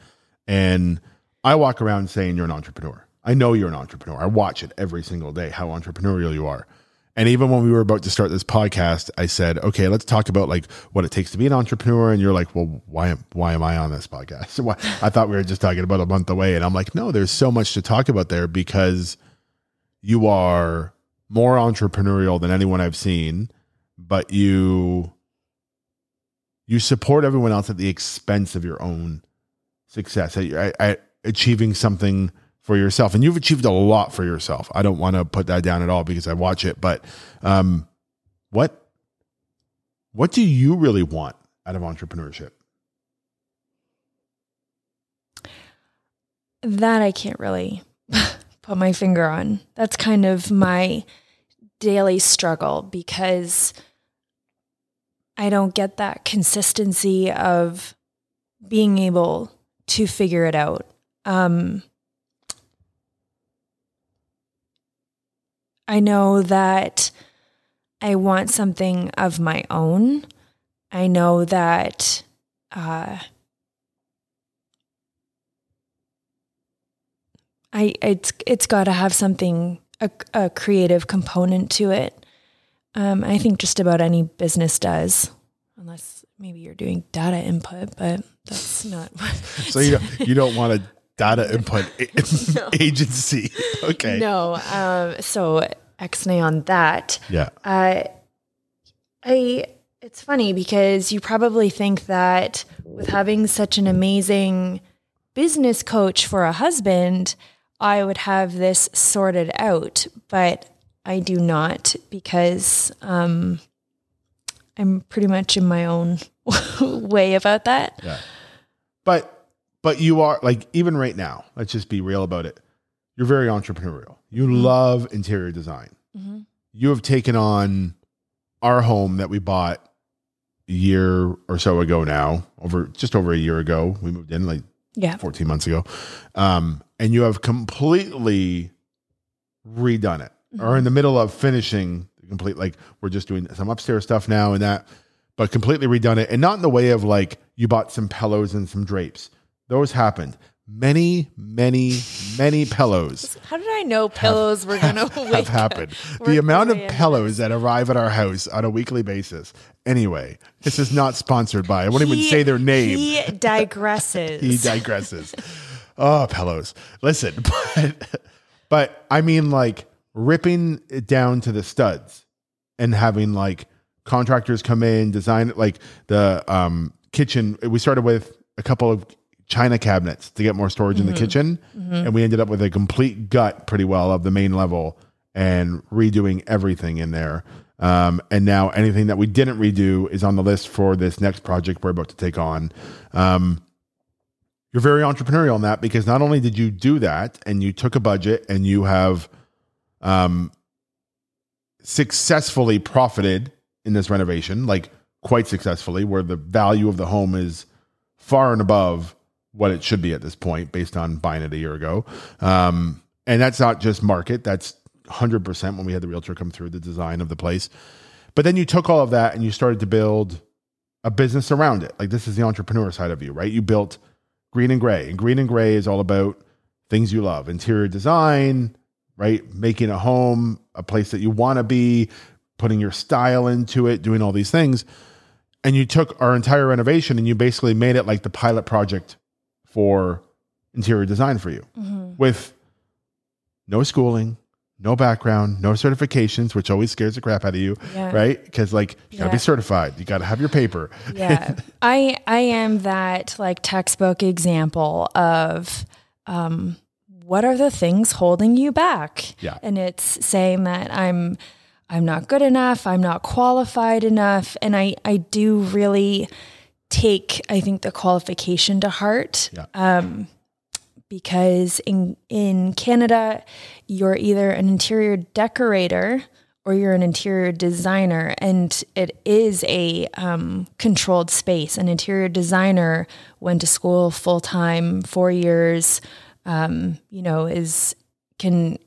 and I walk around saying you're an entrepreneur. I know you're an entrepreneur. I watch it every single day, how entrepreneurial you are. And even when we were about to start this podcast, I said, okay, let's talk about like what it takes to be an entrepreneur. And you're like, well, why, why am I on this podcast? Why? I thought we were just talking about a month away. And I'm like, no, there's so much to talk about there because you are more entrepreneurial than anyone I've seen, but you, you support everyone else at the expense of your own success, at, at achieving something for yourself. And you've achieved a lot for yourself. I don't want to put that down at all because I watch it, but um, what, what do you really want out of entrepreneurship? That I can't really put my finger on. That's kind of my daily struggle because I don't get that consistency of being able to figure it out. Um, I know that I want something of my own. I know that uh, I it's it's got to have something, a, a creative component to it. Um, I think just about any business does, unless maybe you're doing data input, but that's not. So you don't, you don't want to. Data input no. agency. Okay. No. Um, so ex-nay on that. Yeah. Uh, I, it's funny because you probably think that with having such an amazing business coach for a husband, I would have this sorted out, but I do not because, um, I'm pretty much in my own way about that. Yeah. But But you are, like, even right now, let's just be real about it. You're very entrepreneurial. You mm-hmm. love interior design. Mm-hmm. You have taken on our home that we bought a year or so ago now, over just over a year ago. We moved in like yeah. fourteen months ago. Um, and you have completely redone it mm-hmm. or in the middle of finishing the complete, like we're just doing some upstairs stuff now and that, but completely redone it. And not in the way of like you bought some pillows and some drapes. Those happened. Many, many, many pillows. How did I know pillows have, were going to wake have happened? Up. The amount of pillows that arrive at our house on a weekly basis. Anyway, this is not sponsored by. I won't he, even say their name. He digresses. he digresses. Oh, pillows. Listen, but, but I mean like ripping it down to the studs and having like contractors come in, design it, like the um, kitchen. We started with a couple of China cabinets to get more storage mm-hmm. in the kitchen. Mm-hmm. And we ended up with a complete gut pretty well of the main level and redoing everything in there. Um, and now anything that we didn't redo is on the list for this next project we're about to take on. Um, you're very entrepreneurial in that because not only did you do that and you took a budget and you have um, successfully profited in this renovation, like quite successfully, where the value of the home is far and above what it should be at this point based on buying it a year ago. Um, and that's not just market. That's one hundred percent when we had the realtor come through the design of the place. But then you took all of that and you started to build a business around it. Like this is the entrepreneur side of you, right? You built Green and Gray. And Green and Gray is all about things you love. Interior design, right? Making a home, a place that you want to be, putting your style into it, doing all these things. And you took our entire renovation and you basically made it like the pilot project for interior design for you mm-hmm. with no schooling, no background, no certifications, which always scares the crap out of you, yeah. right? Because like you gotta yeah. be certified, you gotta have your paper. Yeah, I I am that like textbook example of um, what are the things holding you back? Yeah, and it's saying that I'm I'm not good enough, I'm not qualified enough, and I I do really take I think the qualification to heart. Yeah. Um, Because in in Canada, you're either an interior decorator or you're an interior designer, and it is a um, controlled space. An interior designer went to school full time, four years. Um, you know, is can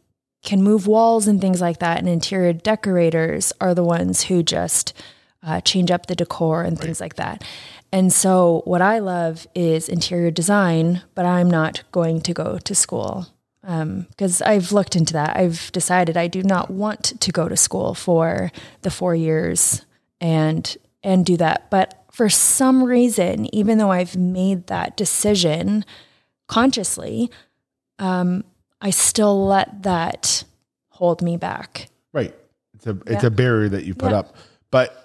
can move walls and things like that. And interior decorators are the ones who just uh, change up the decor and right. things like that. And so what I love is interior design, but I'm not going to go to school because um, I've looked into that. I've decided I do not want to go to school for the four years and and do that. But for some reason, even though I've made that decision consciously, um, I still let that hold me back. Right. It's a it's yeah. a barrier that you put yeah. up. But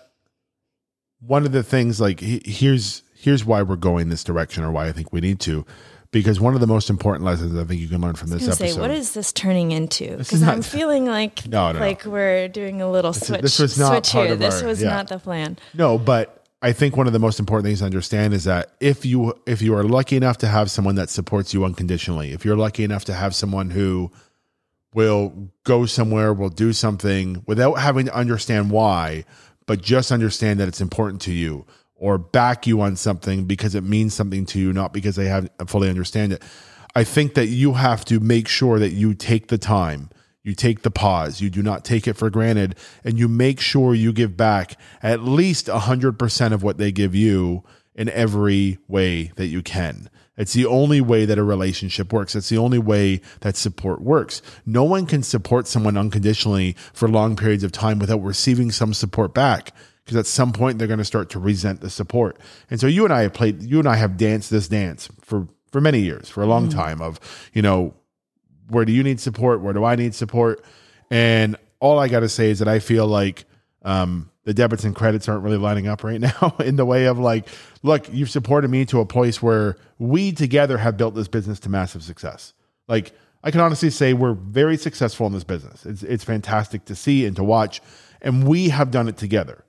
one of the things, like, here's here's why we're going this direction, or why I think we need to, because one of the most important lessons I think you can learn from this I was gonna episode. Say, what is this turning into? Because I'm feeling like no, no, like no. we're doing a little switch. This was not switch part here. Of This our, was yeah. not the plan. No, but I think one of the most important things to understand is that if you if you are lucky enough to have someone that supports you unconditionally, if you're lucky enough to have someone who will go somewhere, will do something without having to understand why, but just understand that it's important to you or back you on something because it means something to you, not because they haven't fully understand it. I think that you have to make sure that you take the time, you take the pause, you do not take it for granted, and you make sure you give back at least one hundred percent of what they give you in every way that you can. It's the only way that a relationship works. It's the only way that support works. No one can support someone unconditionally for long periods of time without receiving some support back, because at some point they're going to start to resent the support. And so you and I have played, you and I have danced this dance for, for many years, for a long mm-hmm. time of, you know, where do you need support? Where do I need support? And all I got to say is that I feel like, um, the debits and credits aren't really lining up right now in the way of like, look, you've supported me to a place where we together have built this business to massive success. Like, I can honestly say we're very successful in this business. It's it's fantastic to see and to watch. And we have done it together,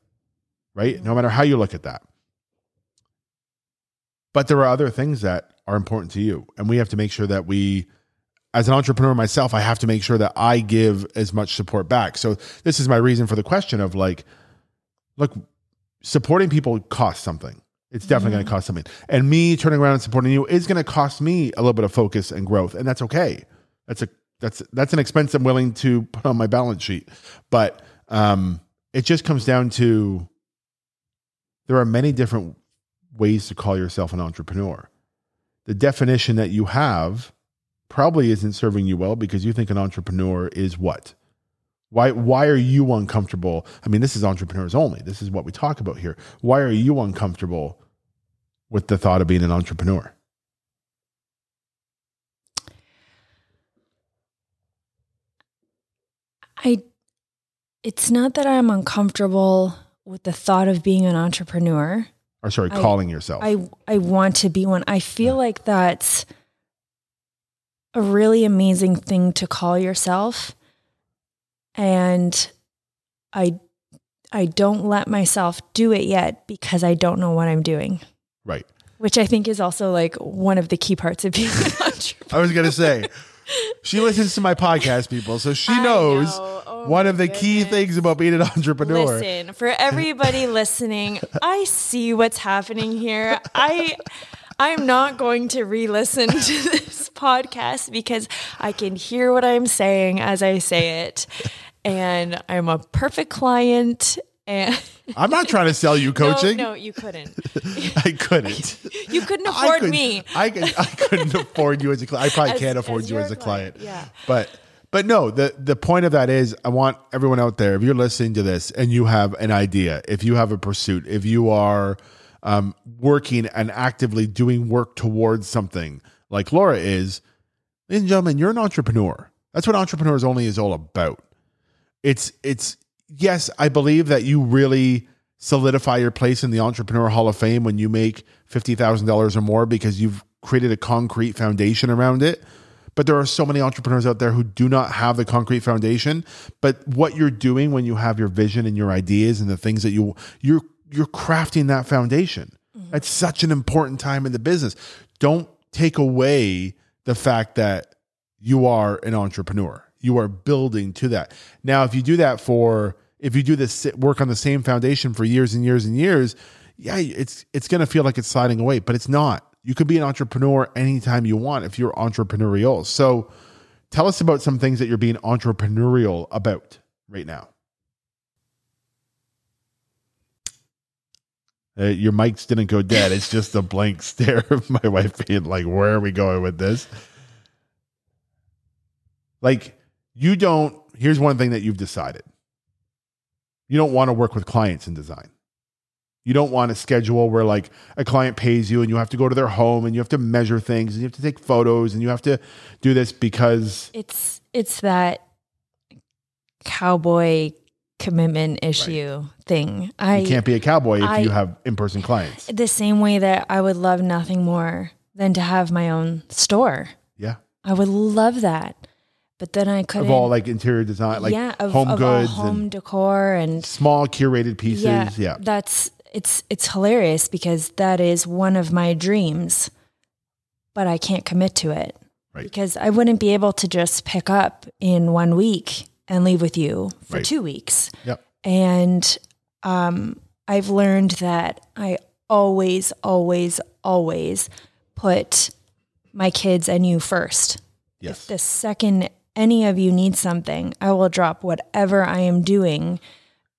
right? No matter how you look at that. But there are other things that are important to you. And we have to make sure that we, as an entrepreneur myself, I have to make sure that I give as much support back. So this is my reason for the question of like, look, supporting people costs something. It's definitely mm-hmm. going to cost something. And me turning around and supporting you is going to cost me a little bit of focus and growth, and that's okay. That's a that's that's an expense I'm willing to put on my balance sheet. But um, it just comes down to there are many different ways to call yourself an entrepreneur. The definition that you have probably isn't serving you well because you think an entrepreneur is what? Why why are you uncomfortable? I mean, this is Entrepreneurs Only. This is what we talk about here. Why are you uncomfortable with the thought of being an entrepreneur? I it's not that I'm uncomfortable with the thought of being an entrepreneur. Or sorry, calling I, yourself. I I want to be one. I feel yeah. like that's a really amazing thing to call yourself. And I, I don't let myself do it yet because I don't know what I'm doing. Right. Which I think is also like one of the key parts of being an entrepreneur. I was going to say, she listens to my podcast, people. So she I knows know. Oh, one of the goodness. Key things about being an entrepreneur. Listen, for everybody listening, I see what's happening here. I... I'm not going to re-listen to this podcast because I can hear what I'm saying as I say it, and I'm a perfect client. And I'm not trying to sell you coaching. No, no you couldn't. I couldn't. You couldn't afford I couldn't, me. I, I couldn't afford you as a client. I probably as, can't afford as you as a client. client. Yeah. But but no, the the point of that is I want everyone out there, if you're listening to this and you have an idea, if you have a pursuit, if you are Um, working and actively doing work towards something like Laura is, ladies and gentlemen, you're an entrepreneur. That's what Entrepreneurs Only is all about. It's, it's, yes, I believe that you really solidify your place in the Entrepreneur Hall of Fame when you make fifty thousand dollars or more, because you've created a concrete foundation around it. But there are so many entrepreneurs out there who do not have the concrete foundation. But what you're doing when you have your vision and your ideas and the things that you, you're, you're crafting that foundation. Mm-hmm. That's such an important time in the business. Don't take away the fact that you are an entrepreneur. You are building to that. Now, if you do that for, if you do this work on the same foundation for years and years and years, yeah, it's, it's going to feel like it's sliding away, but it's not. You could be an entrepreneur anytime you want if you're entrepreneurial. So tell us about some things that you're being entrepreneurial about right now. Uh, your mics didn't go dead. It's just a blank stare of my wife being like, where are we going with this? Like, you don't, here's one thing that you've decided. You don't want to work with clients in design. You don't want a schedule where like a client pays you and you have to go to their home and you have to measure things and you have to take photos and you have to do this, because it's, it's that cowboy commitment issue right. thing. You I can't be a cowboy if I, you have in-person clients. The same way that I would love nothing more than to have my own store. Yeah. I would love that. But then I couldn't. Of all like interior design, like yeah, of, home of goods, all home and decor and small curated pieces. Yeah. yeah. That's, It's it's hilarious because that is one of my dreams, but I can't commit to it right. because I wouldn't be able to just pick up in one week and leave with you for right. two weeks. Yep. And um, I've learned that I always, always, always put my kids and you first. Yes. If the second any of you need something, I will drop whatever I am doing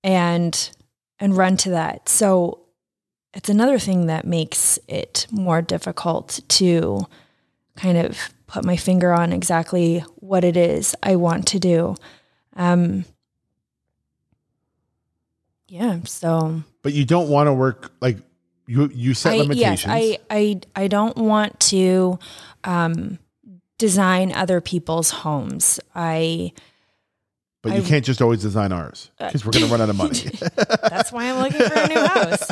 and... and run to that. So it's another thing that makes it more difficult to kind of put my finger on exactly what it is I want to do. Um, yeah. So, but you don't want to work like you, you set I, limitations. Yes, I, I, I don't want to, um, design other people's homes. I, But you I, can't just always design ours because we're going to run out of money. That's why I'm looking for a new house.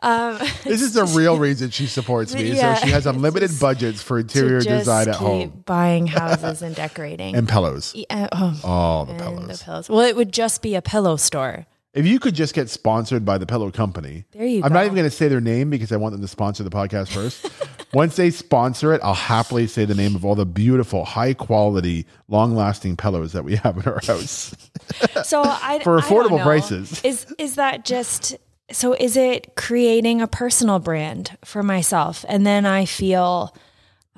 Um, this is the real reason she supports me. Yeah, so she has unlimited just, budgets for interior just design keep at home. Buying houses and decorating. And pillows. Yeah, oh, oh, the pillows. the pillows. Well, it would just be a pillow store. If you could just get sponsored by the pillow company. There you I'm go. I'm not even going to say their name because I want them to sponsor the podcast first. Once they sponsor it, I'll happily say the name of all the beautiful, high quality, long lasting pillows that we have in our house. So I for affordable I prices. Is is that just so is it creating a personal brand for myself? And then I feel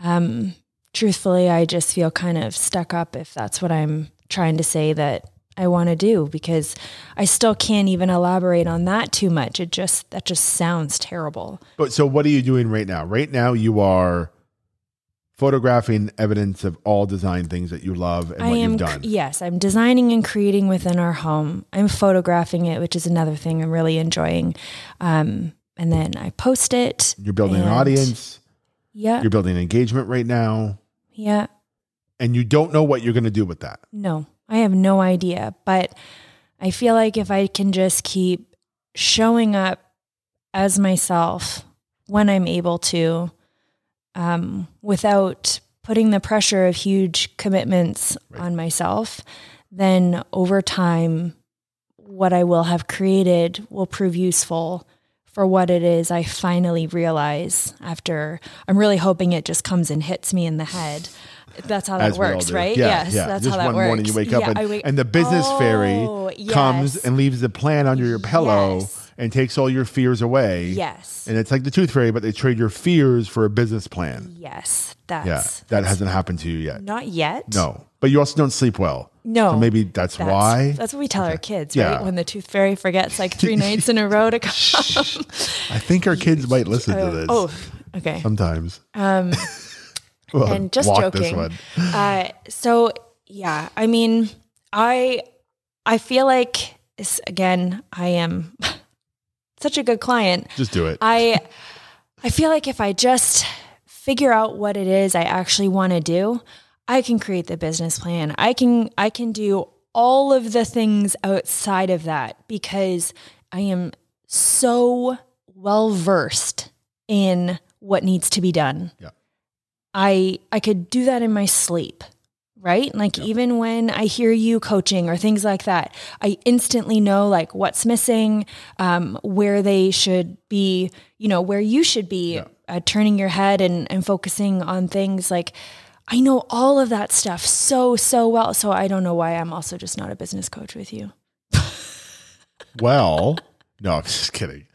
um, truthfully I just feel kind of stuck up if that's what I'm trying to say that I want to do, because I still can't even elaborate on that too much. It just, that just sounds terrible. But so what are you doing right now? Right now you are photographing evidence of all design things that you love and I what am, you've done. Yes. I'm designing and creating within our home. I'm photographing it, which is another thing I'm really enjoying. Um, and then I post it. You're building and, an audience. Yeah. You're building engagement right now. Yeah. And you don't know what you're going to do with that. No. I have no idea, but I feel like if I can just keep showing up as myself when I'm able to, um, without putting the pressure of huge commitments right. on myself, then over time, what I will have created will prove useful for what it is I finally realize after. I'm really hoping it just comes and hits me in the head. That's how that As works, right? Yeah, yes, yeah. that's Just how that one works. Morning you wake yeah, up and, wake, and the business oh, fairy yes. comes and leaves the plan under your pillow yes. and takes all your fears away. Yes. And it's like the tooth fairy, but they trade your fears for a business plan. Yes, that's... Yeah, that that's, hasn't happened to you yet. Not yet. No, but you also don't sleep well. No. So maybe that's, that's why. That's what we tell okay. our kids, right? Yeah. When the tooth fairy forgets like three nights in a row to come. I think our kids might listen uh, to this. Oh, okay. Sometimes. Um... Well, and just joking. Uh, so yeah, I mean, I, I feel like this, again, I am such a good client. Just do it. I, I feel like if I just figure out what it is I actually want to do, I can create the business plan. I can, I can do all of the things outside of that because I am so well-versed in what needs to be done. Yeah. I, I could do that in my sleep, right? Like yeah. even when I hear you coaching or things like that, I instantly know like what's missing, um, where they should be, you know, where you should be yeah. uh, turning your head and, and focusing on things. Like I know all of that stuff so, so well. So I don't know why I'm also just not a business coach with you. Well, no, I'm just kidding.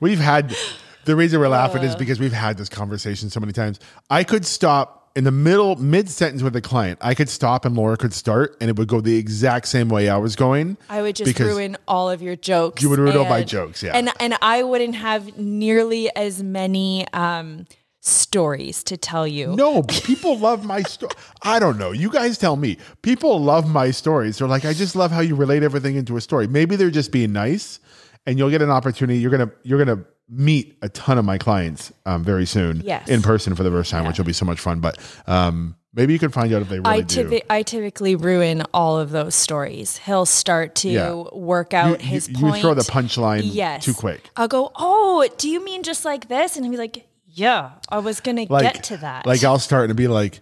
We've had, the reason we're laughing uh, is because we've had this conversation so many times. I could stop in the middle, mid-sentence with a client. I could stop and Laura could start and it would go the exact same way I was going. I would just ruin all of your jokes. You would ruin and, all my jokes, yeah. And and I wouldn't have nearly as many um, stories to tell you. No, people love my story. I don't know. You guys tell me. People love my stories. They're like, I just love how you relate everything into a story. Maybe they're just being nice. And you'll get an opportunity. You're gonna you're gonna meet a ton of my clients um, very soon, yes. in person for the first time, yeah. which will be so much fun. But um, maybe you can find out if they really I typi- do. I typically ruin all of those stories. He'll start to yeah. work out you, his you, point. You throw the punchline yes. too quick. I'll go, oh, do you mean just like this? And he'll be like, yeah, I was gonna like, get to that. Like I'll start and be like,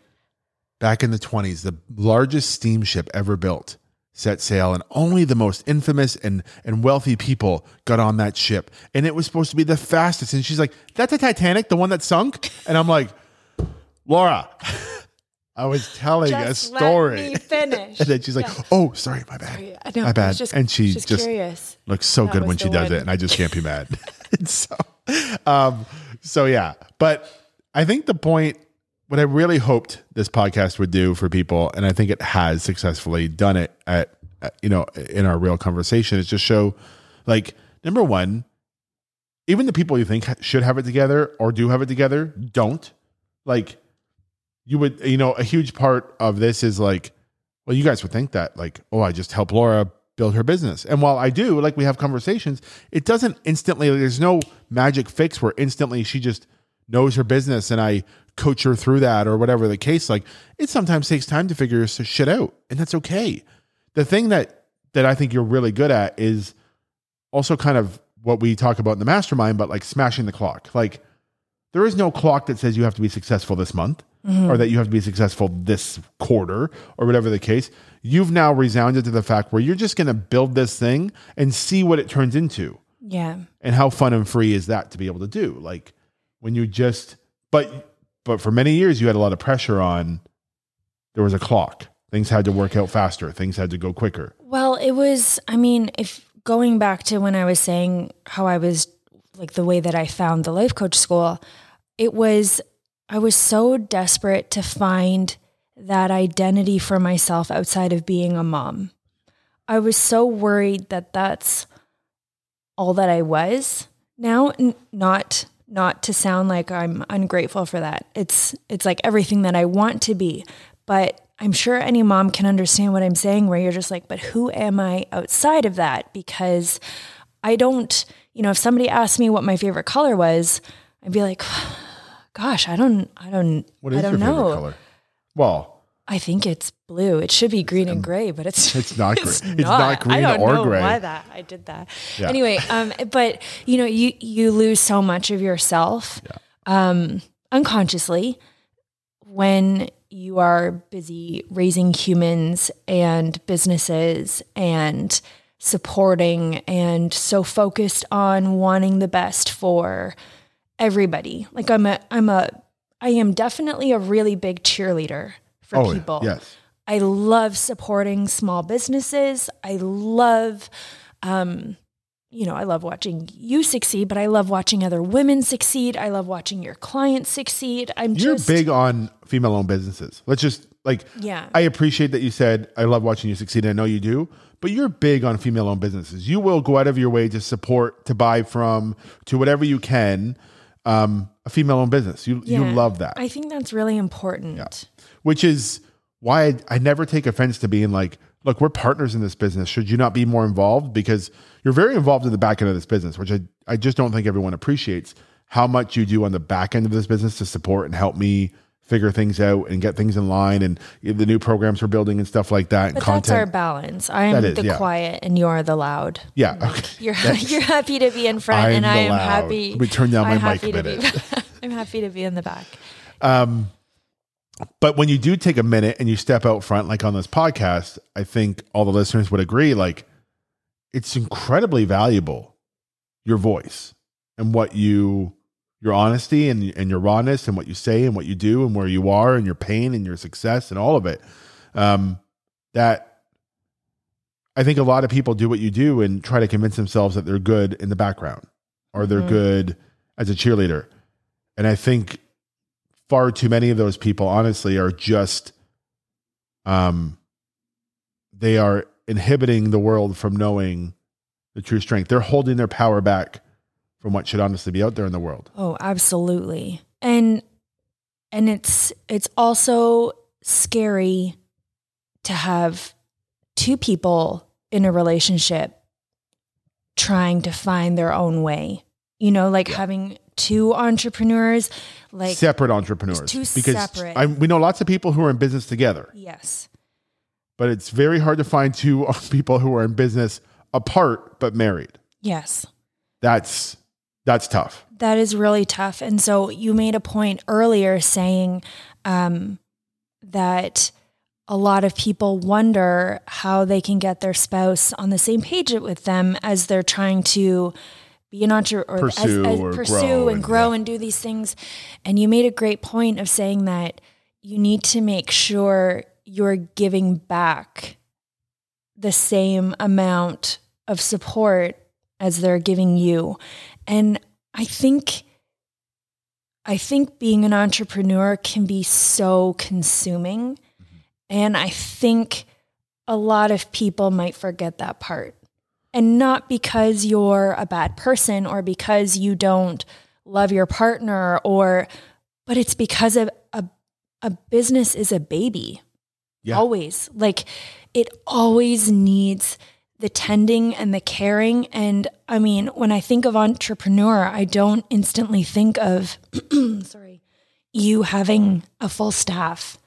back in the twenties, the largest steamship ever built set sail, and only the most infamous and, and wealthy people got on that ship. And it was supposed to be the fastest. And she's like, that's a Titanic, the one that sunk? And I'm like, Laura, I was telling just a story. Let me finish. And then she's like, yeah. oh, sorry, my bad. Sorry. No, my bad. Just, and she just, just looks so that good when she does one. It. And I just can't be mad. so, um, so yeah, but I think the point, what I really hoped this podcast would do for people, and I think it has successfully done it at, at, you know, in our real conversation, is just show, like, number one, even the people you think should have it together or do have it together don't. Like, you would, you know, a huge part of this is like, well, you guys would think that, like, oh, I just helped Laura build her business. And while I do, like, we have conversations, it doesn't instantly, there's no magic fix where instantly she just knows her business and I coach her through that or whatever the case. Like, it sometimes takes time to figure shit out, and that's okay. The thing that, that I think you're really good at is also kind of what we talk about in the mastermind, but like smashing the clock. Like, there is no clock that says you have to be successful this month mm-hmm. or that you have to be successful this quarter or whatever the case. You've now resounded to the fact where you're just going to build this thing and see what it turns into. Yeah. And how fun and free is that to be able to do? Like, when you just, but, but for many years you had a lot of pressure on, there was a clock. Things had to work out faster. Things had to go quicker. Well, it was, I mean, if going back to when I was saying how I was like the way that I found the Life Coach School, it was, I was so desperate to find that identity for myself outside of being a mom. I was so worried that that's all that I was now, n- not Not to sound like I'm ungrateful for that. It's it's like everything that I want to be. But I'm sure any mom can understand what I'm saying, where you're just like, but who am I outside of that? Because I don't, you know, if somebody asked me what my favorite color was, I'd be like, gosh, I don't, I don't, what is I don't your know. Favorite color? Well, I think it's blue. It should be green and gray, but it's it's not green. It's, it's not, not green or gray. I don't know gray. Why that I did that. Yeah. Anyway, um, but you know, you you lose so much of yourself yeah. um, unconsciously when you are busy raising humans and businesses and supporting and so focused on wanting the best for everybody. Like I'm a I'm a I am definitely a really big cheerleader. For oh, people. Yes. I love supporting small businesses. I love, um, you know, I love watching you succeed, but I love watching other women succeed. I love watching your clients succeed. I'm You're just big on female-owned businesses. Let's just like, yeah. I appreciate that you said, I love watching you succeed. I know you do, but you're big on female-owned businesses. You will go out of your way to support, to buy from, to whatever you can, um, a female-owned business. You yeah. you love that. I think that's really important. Yeah. Which is why I, I never take offense to being like, look, we're partners in this business. Should you not be more involved? Because you're very involved in the back end of this business, which I, I just don't think everyone appreciates how much you do on the back end of this business to support and help me figure things out and get things in line, and the new programs we're building and stuff like that. But and content. That's our balance. I'm is, the yeah. quiet and you're the loud. Yeah. Okay. Like you're you're happy to be in front I'm and I am loud. happy. Let me turn down I'm my mic a minute. I'm happy to be in the back. Um, but when you do take a minute and you step out front, like on this podcast, I think all the listeners would agree, like it's incredibly valuable, your voice and what you... your honesty and and your rawness and what you say and what you do and where you are and your pain and your success and all of it. Um, that I think a lot of people do what you do and try to convince themselves that they're good in the background or they're mm-hmm. good as a cheerleader. And I think far too many of those people, honestly, are just, um, they are inhibiting the world from knowing the true strength. They're holding their power back from what should honestly be out there in the world. Oh, absolutely. And and it's it's also scary to have two people in a relationship trying to find their own way. You know, like yeah. having two entrepreneurs, like separate entrepreneurs. Two because separate. I, we know lots of people who are in business together. Yes. But it's very hard to find two people who are in business apart but married. Yes. That's That's tough. That is really tough. And so you made a point earlier saying um, that a lot of people wonder how they can get their spouse on the same page with them as they're trying to be an entrepreneur, pursue, as, as or pursue grow and grow and, yeah. and do these things. And you made a great point of saying that you need to make sure you're giving back the same amount of support as they're giving you. And I think, I think being an entrepreneur can be so consuming. Mm-hmm. And I think a lot of people might forget that part. And not because you're a bad person or because you don't love your partner or, but it's because of a, a business is a baby. Yeah. Always. Like it always needs the tending and the caring. And I mean, when I think of entrepreneur, I don't instantly think of, sorry, you having a full staff.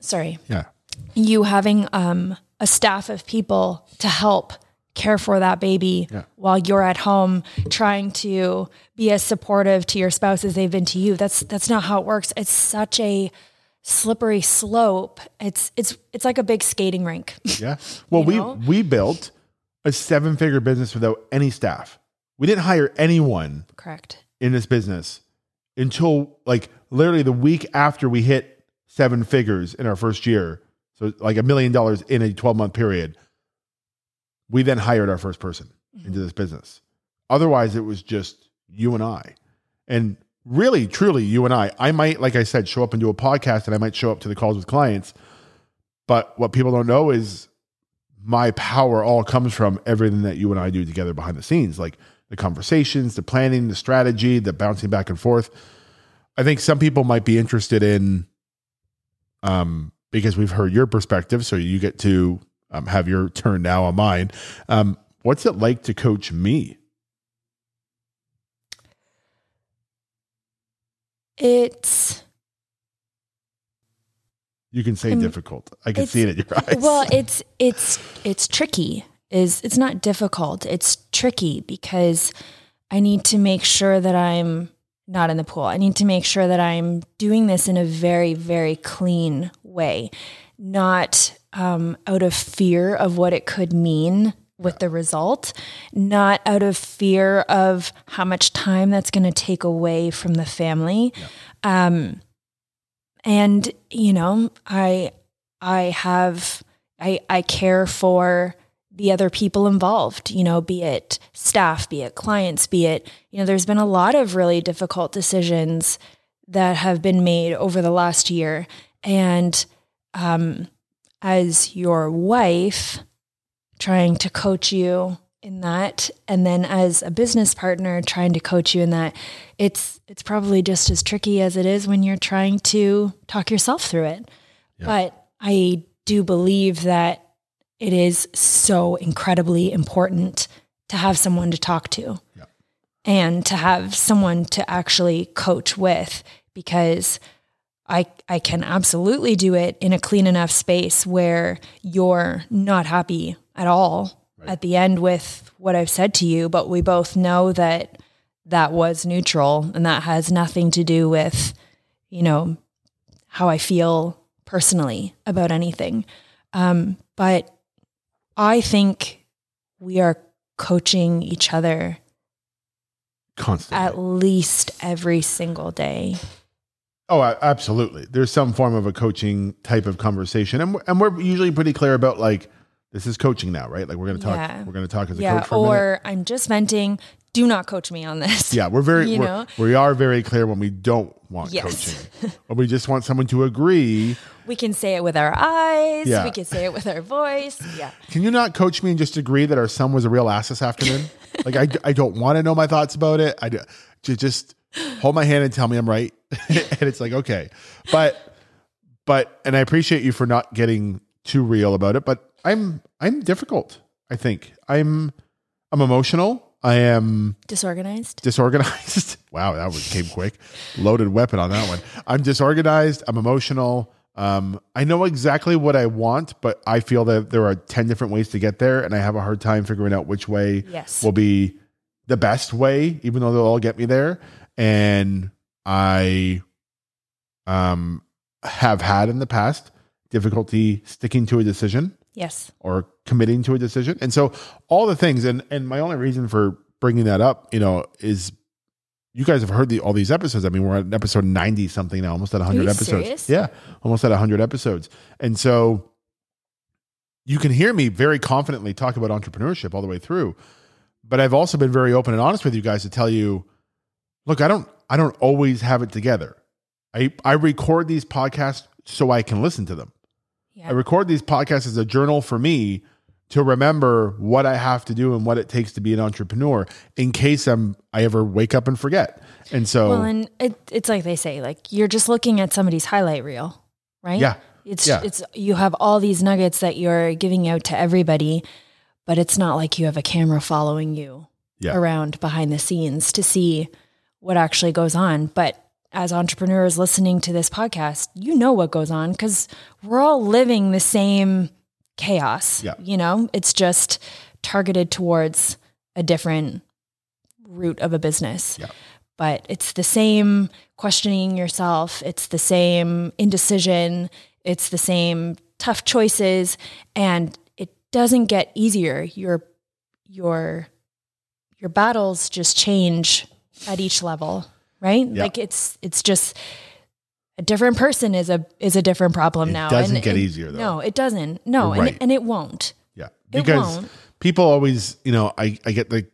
sorry. Yeah. You having um, a staff of people to help care for that baby yeah. while you're at home trying to be as supportive to your spouse as they've been to you. That's, that's not how it works. It's such a slippery slope. It's it's it's like a big skating rink. Yeah. Well, you know? we we built a seven-figure business without any staff. We didn't hire anyone. Correct. In this business until like literally the week after we hit seven figures in our first year. So like a million dollars in a twelve-month period. We then hired our first person mm-hmm. into this business. Otherwise, it was just you and I. And really, truly, you and I. I might, like I said, show up and do a podcast, and I might show up to the calls with clients. But what people don't know is my power all comes from everything that you and I do together behind the scenes, like the conversations, the planning, the strategy, the bouncing back and forth. I think some people might be interested in, um, because we've heard your perspective, so you get to um, have your turn now on mine. Um, what's it like to coach me? It's. You can say um, difficult. I can see it in your eyes. Well, it's it's it's tricky. Is it's not difficult. It's tricky because I need to make sure that I'm not in the pool. I need to make sure that I'm doing this in a very very clean way, not um, out of fear of what it could mean with the result, not out of fear of how much time that's going to take away from the family. Yeah. Um, and you know, I, I have, I, I care for the other people involved, you know, be it staff, be it clients, be it, you know, there's been a lot of really difficult decisions that have been made over the last year. And, um, as your wife, trying to coach you in that, and then as a business partner trying to coach you in that, it's it's probably just as tricky as it is when you're trying to talk yourself through it. Yeah. But I do believe that it is so incredibly important to have someone to talk to yeah. and to have someone to actually coach with, because I I can absolutely do it in a clean enough space where you're not happy at all right. at the end with what I've said to you, but we both know that that was neutral and that has nothing to do with, you know, how I feel personally about anything. Um, but I think we are coaching each other constantly, at least every single day. Oh, absolutely. There's some form of a coaching type of conversation. And we're, and we're usually pretty clear about like, this is coaching now, right? Like we're going to talk, yeah. we're going to talk as a yeah, coach for a minute. Or I'm just venting. Do not coach me on this. Yeah, we're very, you we're, know? we are very clear when we don't want yes. coaching. Or we just want someone to agree. We can say it with our eyes. Yeah. We can say it with our voice. Yeah. Can you not coach me and just agree that our son was a real ass this afternoon? Like, I, I don't want to know my thoughts about it. I do, just hold my hand and tell me I'm right. And it's like, okay. But, but, and I appreciate you for not getting too real about it, but I'm, I'm difficult. I think I'm, I'm emotional. I am disorganized. Disorganized. Wow, that was came quick. Loaded weapon on that one. I'm disorganized. I'm emotional. Um, I know exactly what I want, but I feel that there are ten different ways to get there, and I have a hard time figuring out which way yes. will be the best way, even though they'll all get me there. And I um, have had in the past difficulty sticking to a decision. Yes. Or committing to a decision. And so all the things, and, and my only reason for bringing that up, you know, is you guys have heard the, all these episodes. I mean, we're at episode ninety something now, almost at a hundred episodes. Serious? Yeah. Almost at a hundred episodes. And so you can hear me very confidently talk about entrepreneurship all the way through, but I've also been very open and honest with you guys to tell you, look, I don't, I don't always have it together. I, I record these podcasts so I can listen to them. Yeah. I record these podcasts as a journal for me to remember what I have to do and what it takes to be an entrepreneur in case I'm, I ever wake up and forget. And so, well, and it, it's like they say, like you're just looking at somebody's highlight reel, right? Yeah. It's, yeah. it's, you have all these nuggets that you're giving out to everybody, but it's not like you have a camera following you yeah. around behind the scenes to see what actually goes on. But as entrepreneurs listening to this podcast, you know what goes on because we're all living the same chaos. Yeah. You know, it's just targeted towards a different route of a business. Yeah. But it's the same questioning yourself. It's the same indecision. It's the same tough choices. And it doesn't get easier. Your your your battles just change at each level. Right? Yeah. Like it's, it's just a different person is a, is a different problem it now. It doesn't and get it, easier though. No, it doesn't. No. Right. And, and it won't. Yeah. Because won't. people always, you know, I, I get like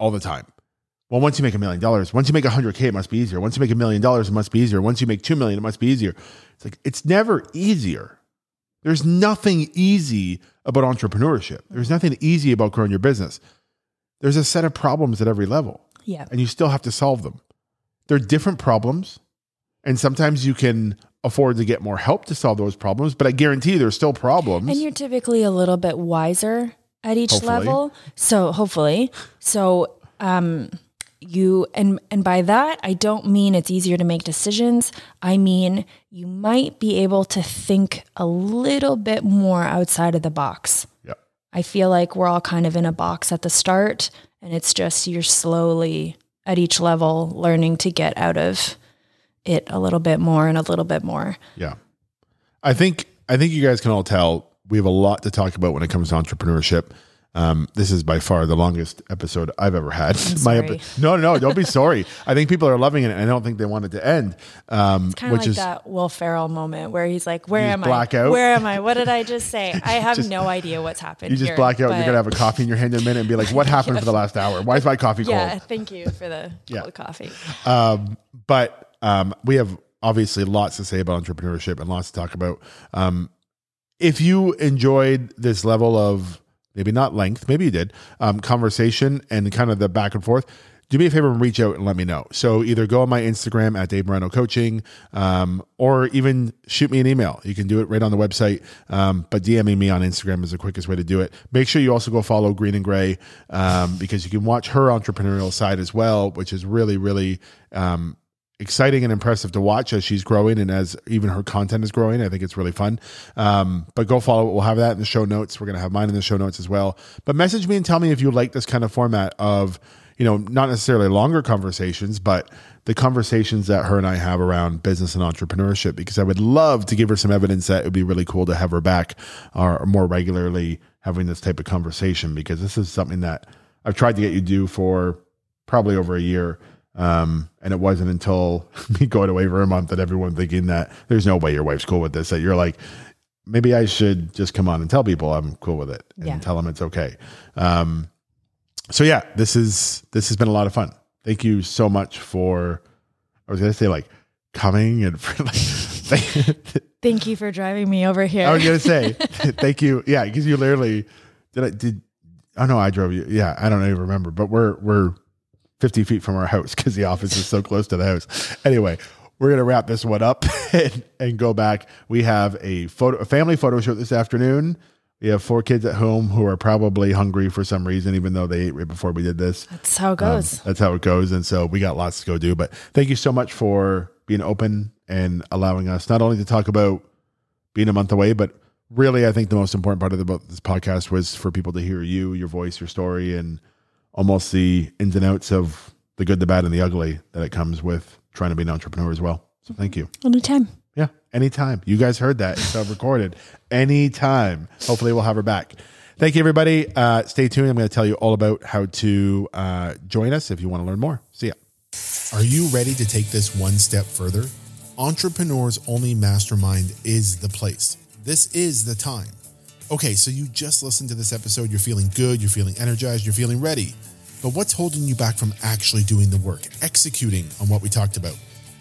all the time. Well, once you make a million dollars, once you make a hundred K, it must be easier. Once you make a million dollars, it must be easier. Once you make two million, it must be easier. It's like, it's never easier. There's nothing easy about entrepreneurship. There's nothing easy about growing your business. There's a set of problems at every level. Yeah. And you still have to solve them. They're different problems, and sometimes you can afford to get more help to solve those problems, but I guarantee you there's still problems. And you're typically a little bit wiser at each hopefully. level. So hopefully. So um, you, and, and by that, I don't mean it's easier to make decisions. I mean, you might be able to think a little bit more outside of the box. Yeah. I feel like we're all kind of in a box at the start, and it's just you're slowly at each level, learning to get out of it a little bit more and a little bit more. Yeah. I think, I think you guys can all tell we have a lot to talk about when it comes to entrepreneurship. Um, this is by far the longest episode I've ever had. My epi- no, no, no, don't be sorry. I think people are loving it, and I don't think they want it to end. Um, it's kind of like is, that Will Ferrell moment where he's like, where am I? Out. Where am I? What did I just say? I have just, no idea what's happened. You just here, black out. But you're going to have a coffee in your hand in a minute and be like, what happened yeah. for the last hour? Why is my coffee cold? Yeah, thank you for the yeah. cold coffee. Um, but um, we have obviously lots to say about entrepreneurship and lots to talk about. Um, if you enjoyed this level of maybe not length, maybe you did, um, conversation and kind of the back and forth, do me a favor and reach out and let me know. So either go on my Instagram at Dave Moreno Coaching, um, or even shoot me an email. You can do it right on the website, um, but DMing me on Instagram is the quickest way to do it. Make sure you also go follow Green and Gray, um, because you can watch her entrepreneurial side as well, which is really, really um, exciting and impressive to watch as she's growing and as even her content is growing. I think it's really fun. Um, but go follow it. We'll have that in the show notes. We're going to have mine in the show notes as well. But message me and tell me if you like this kind of format of, you know, not necessarily longer conversations, but the conversations that her and I have around business and entrepreneurship, because I would love to give her some evidence that it would be really cool to have her back or more regularly having this type of conversation, because this is something that I've tried to get you to do for probably over a year. Um, and it wasn't until me going away for a month that everyone thinking that there's no way your wife's cool with this, that you're like, maybe I should just come on and tell people I'm cool with it and yeah. tell them it's okay. Um, so yeah, this is, this has been a lot of fun. Thank you so much for, I was going to say like coming and for like, thank you for driving me over here. I was going to say, thank you. Yeah. Cause you literally did. I did. Oh no, I drove you. Yeah. I don't even remember, but we're, we're, fifty feet from our house because the office is so close to the house. Anyway, we're going to wrap this one up and, and go back. We have a photo, a family photo shoot this afternoon. We have four kids at home who are probably hungry for some reason, even though they ate right before we did this. That's how it goes. Um, that's how it goes. And so we got lots to go do, but thank you so much for being open and allowing us not only to talk about being a month away, but really, I think the most important part of the, this podcast was for people to hear you, your voice, your story, and almost the ins and outs of the good, the bad, and the ugly that it comes with trying to be an entrepreneur as well. So thank you. Anytime. Yeah. Anytime. You guys heard that. It's all recorded. Anytime. Hopefully we'll have her back. Thank you, everybody. Uh, stay tuned. I'm going to tell you all about how to uh, join us if you want to learn more. See ya. Are you ready to take this one step further? Entrepreneurs Only Mastermind is the place. This is the time. Okay, so you just listened to this episode. You're feeling good. You're feeling energized. You're feeling ready. But what's holding you back from actually doing the work, executing on what we talked about?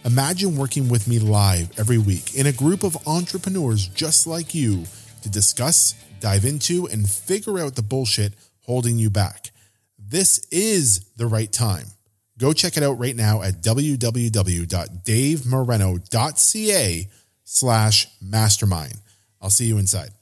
Imagine working with me live every week in a group of entrepreneurs just like you to discuss, dive into, and figure out the bullshit holding you back. This is the right time. Go check it out right now at www.davemoreno.ca slash mastermind. I'll see you inside.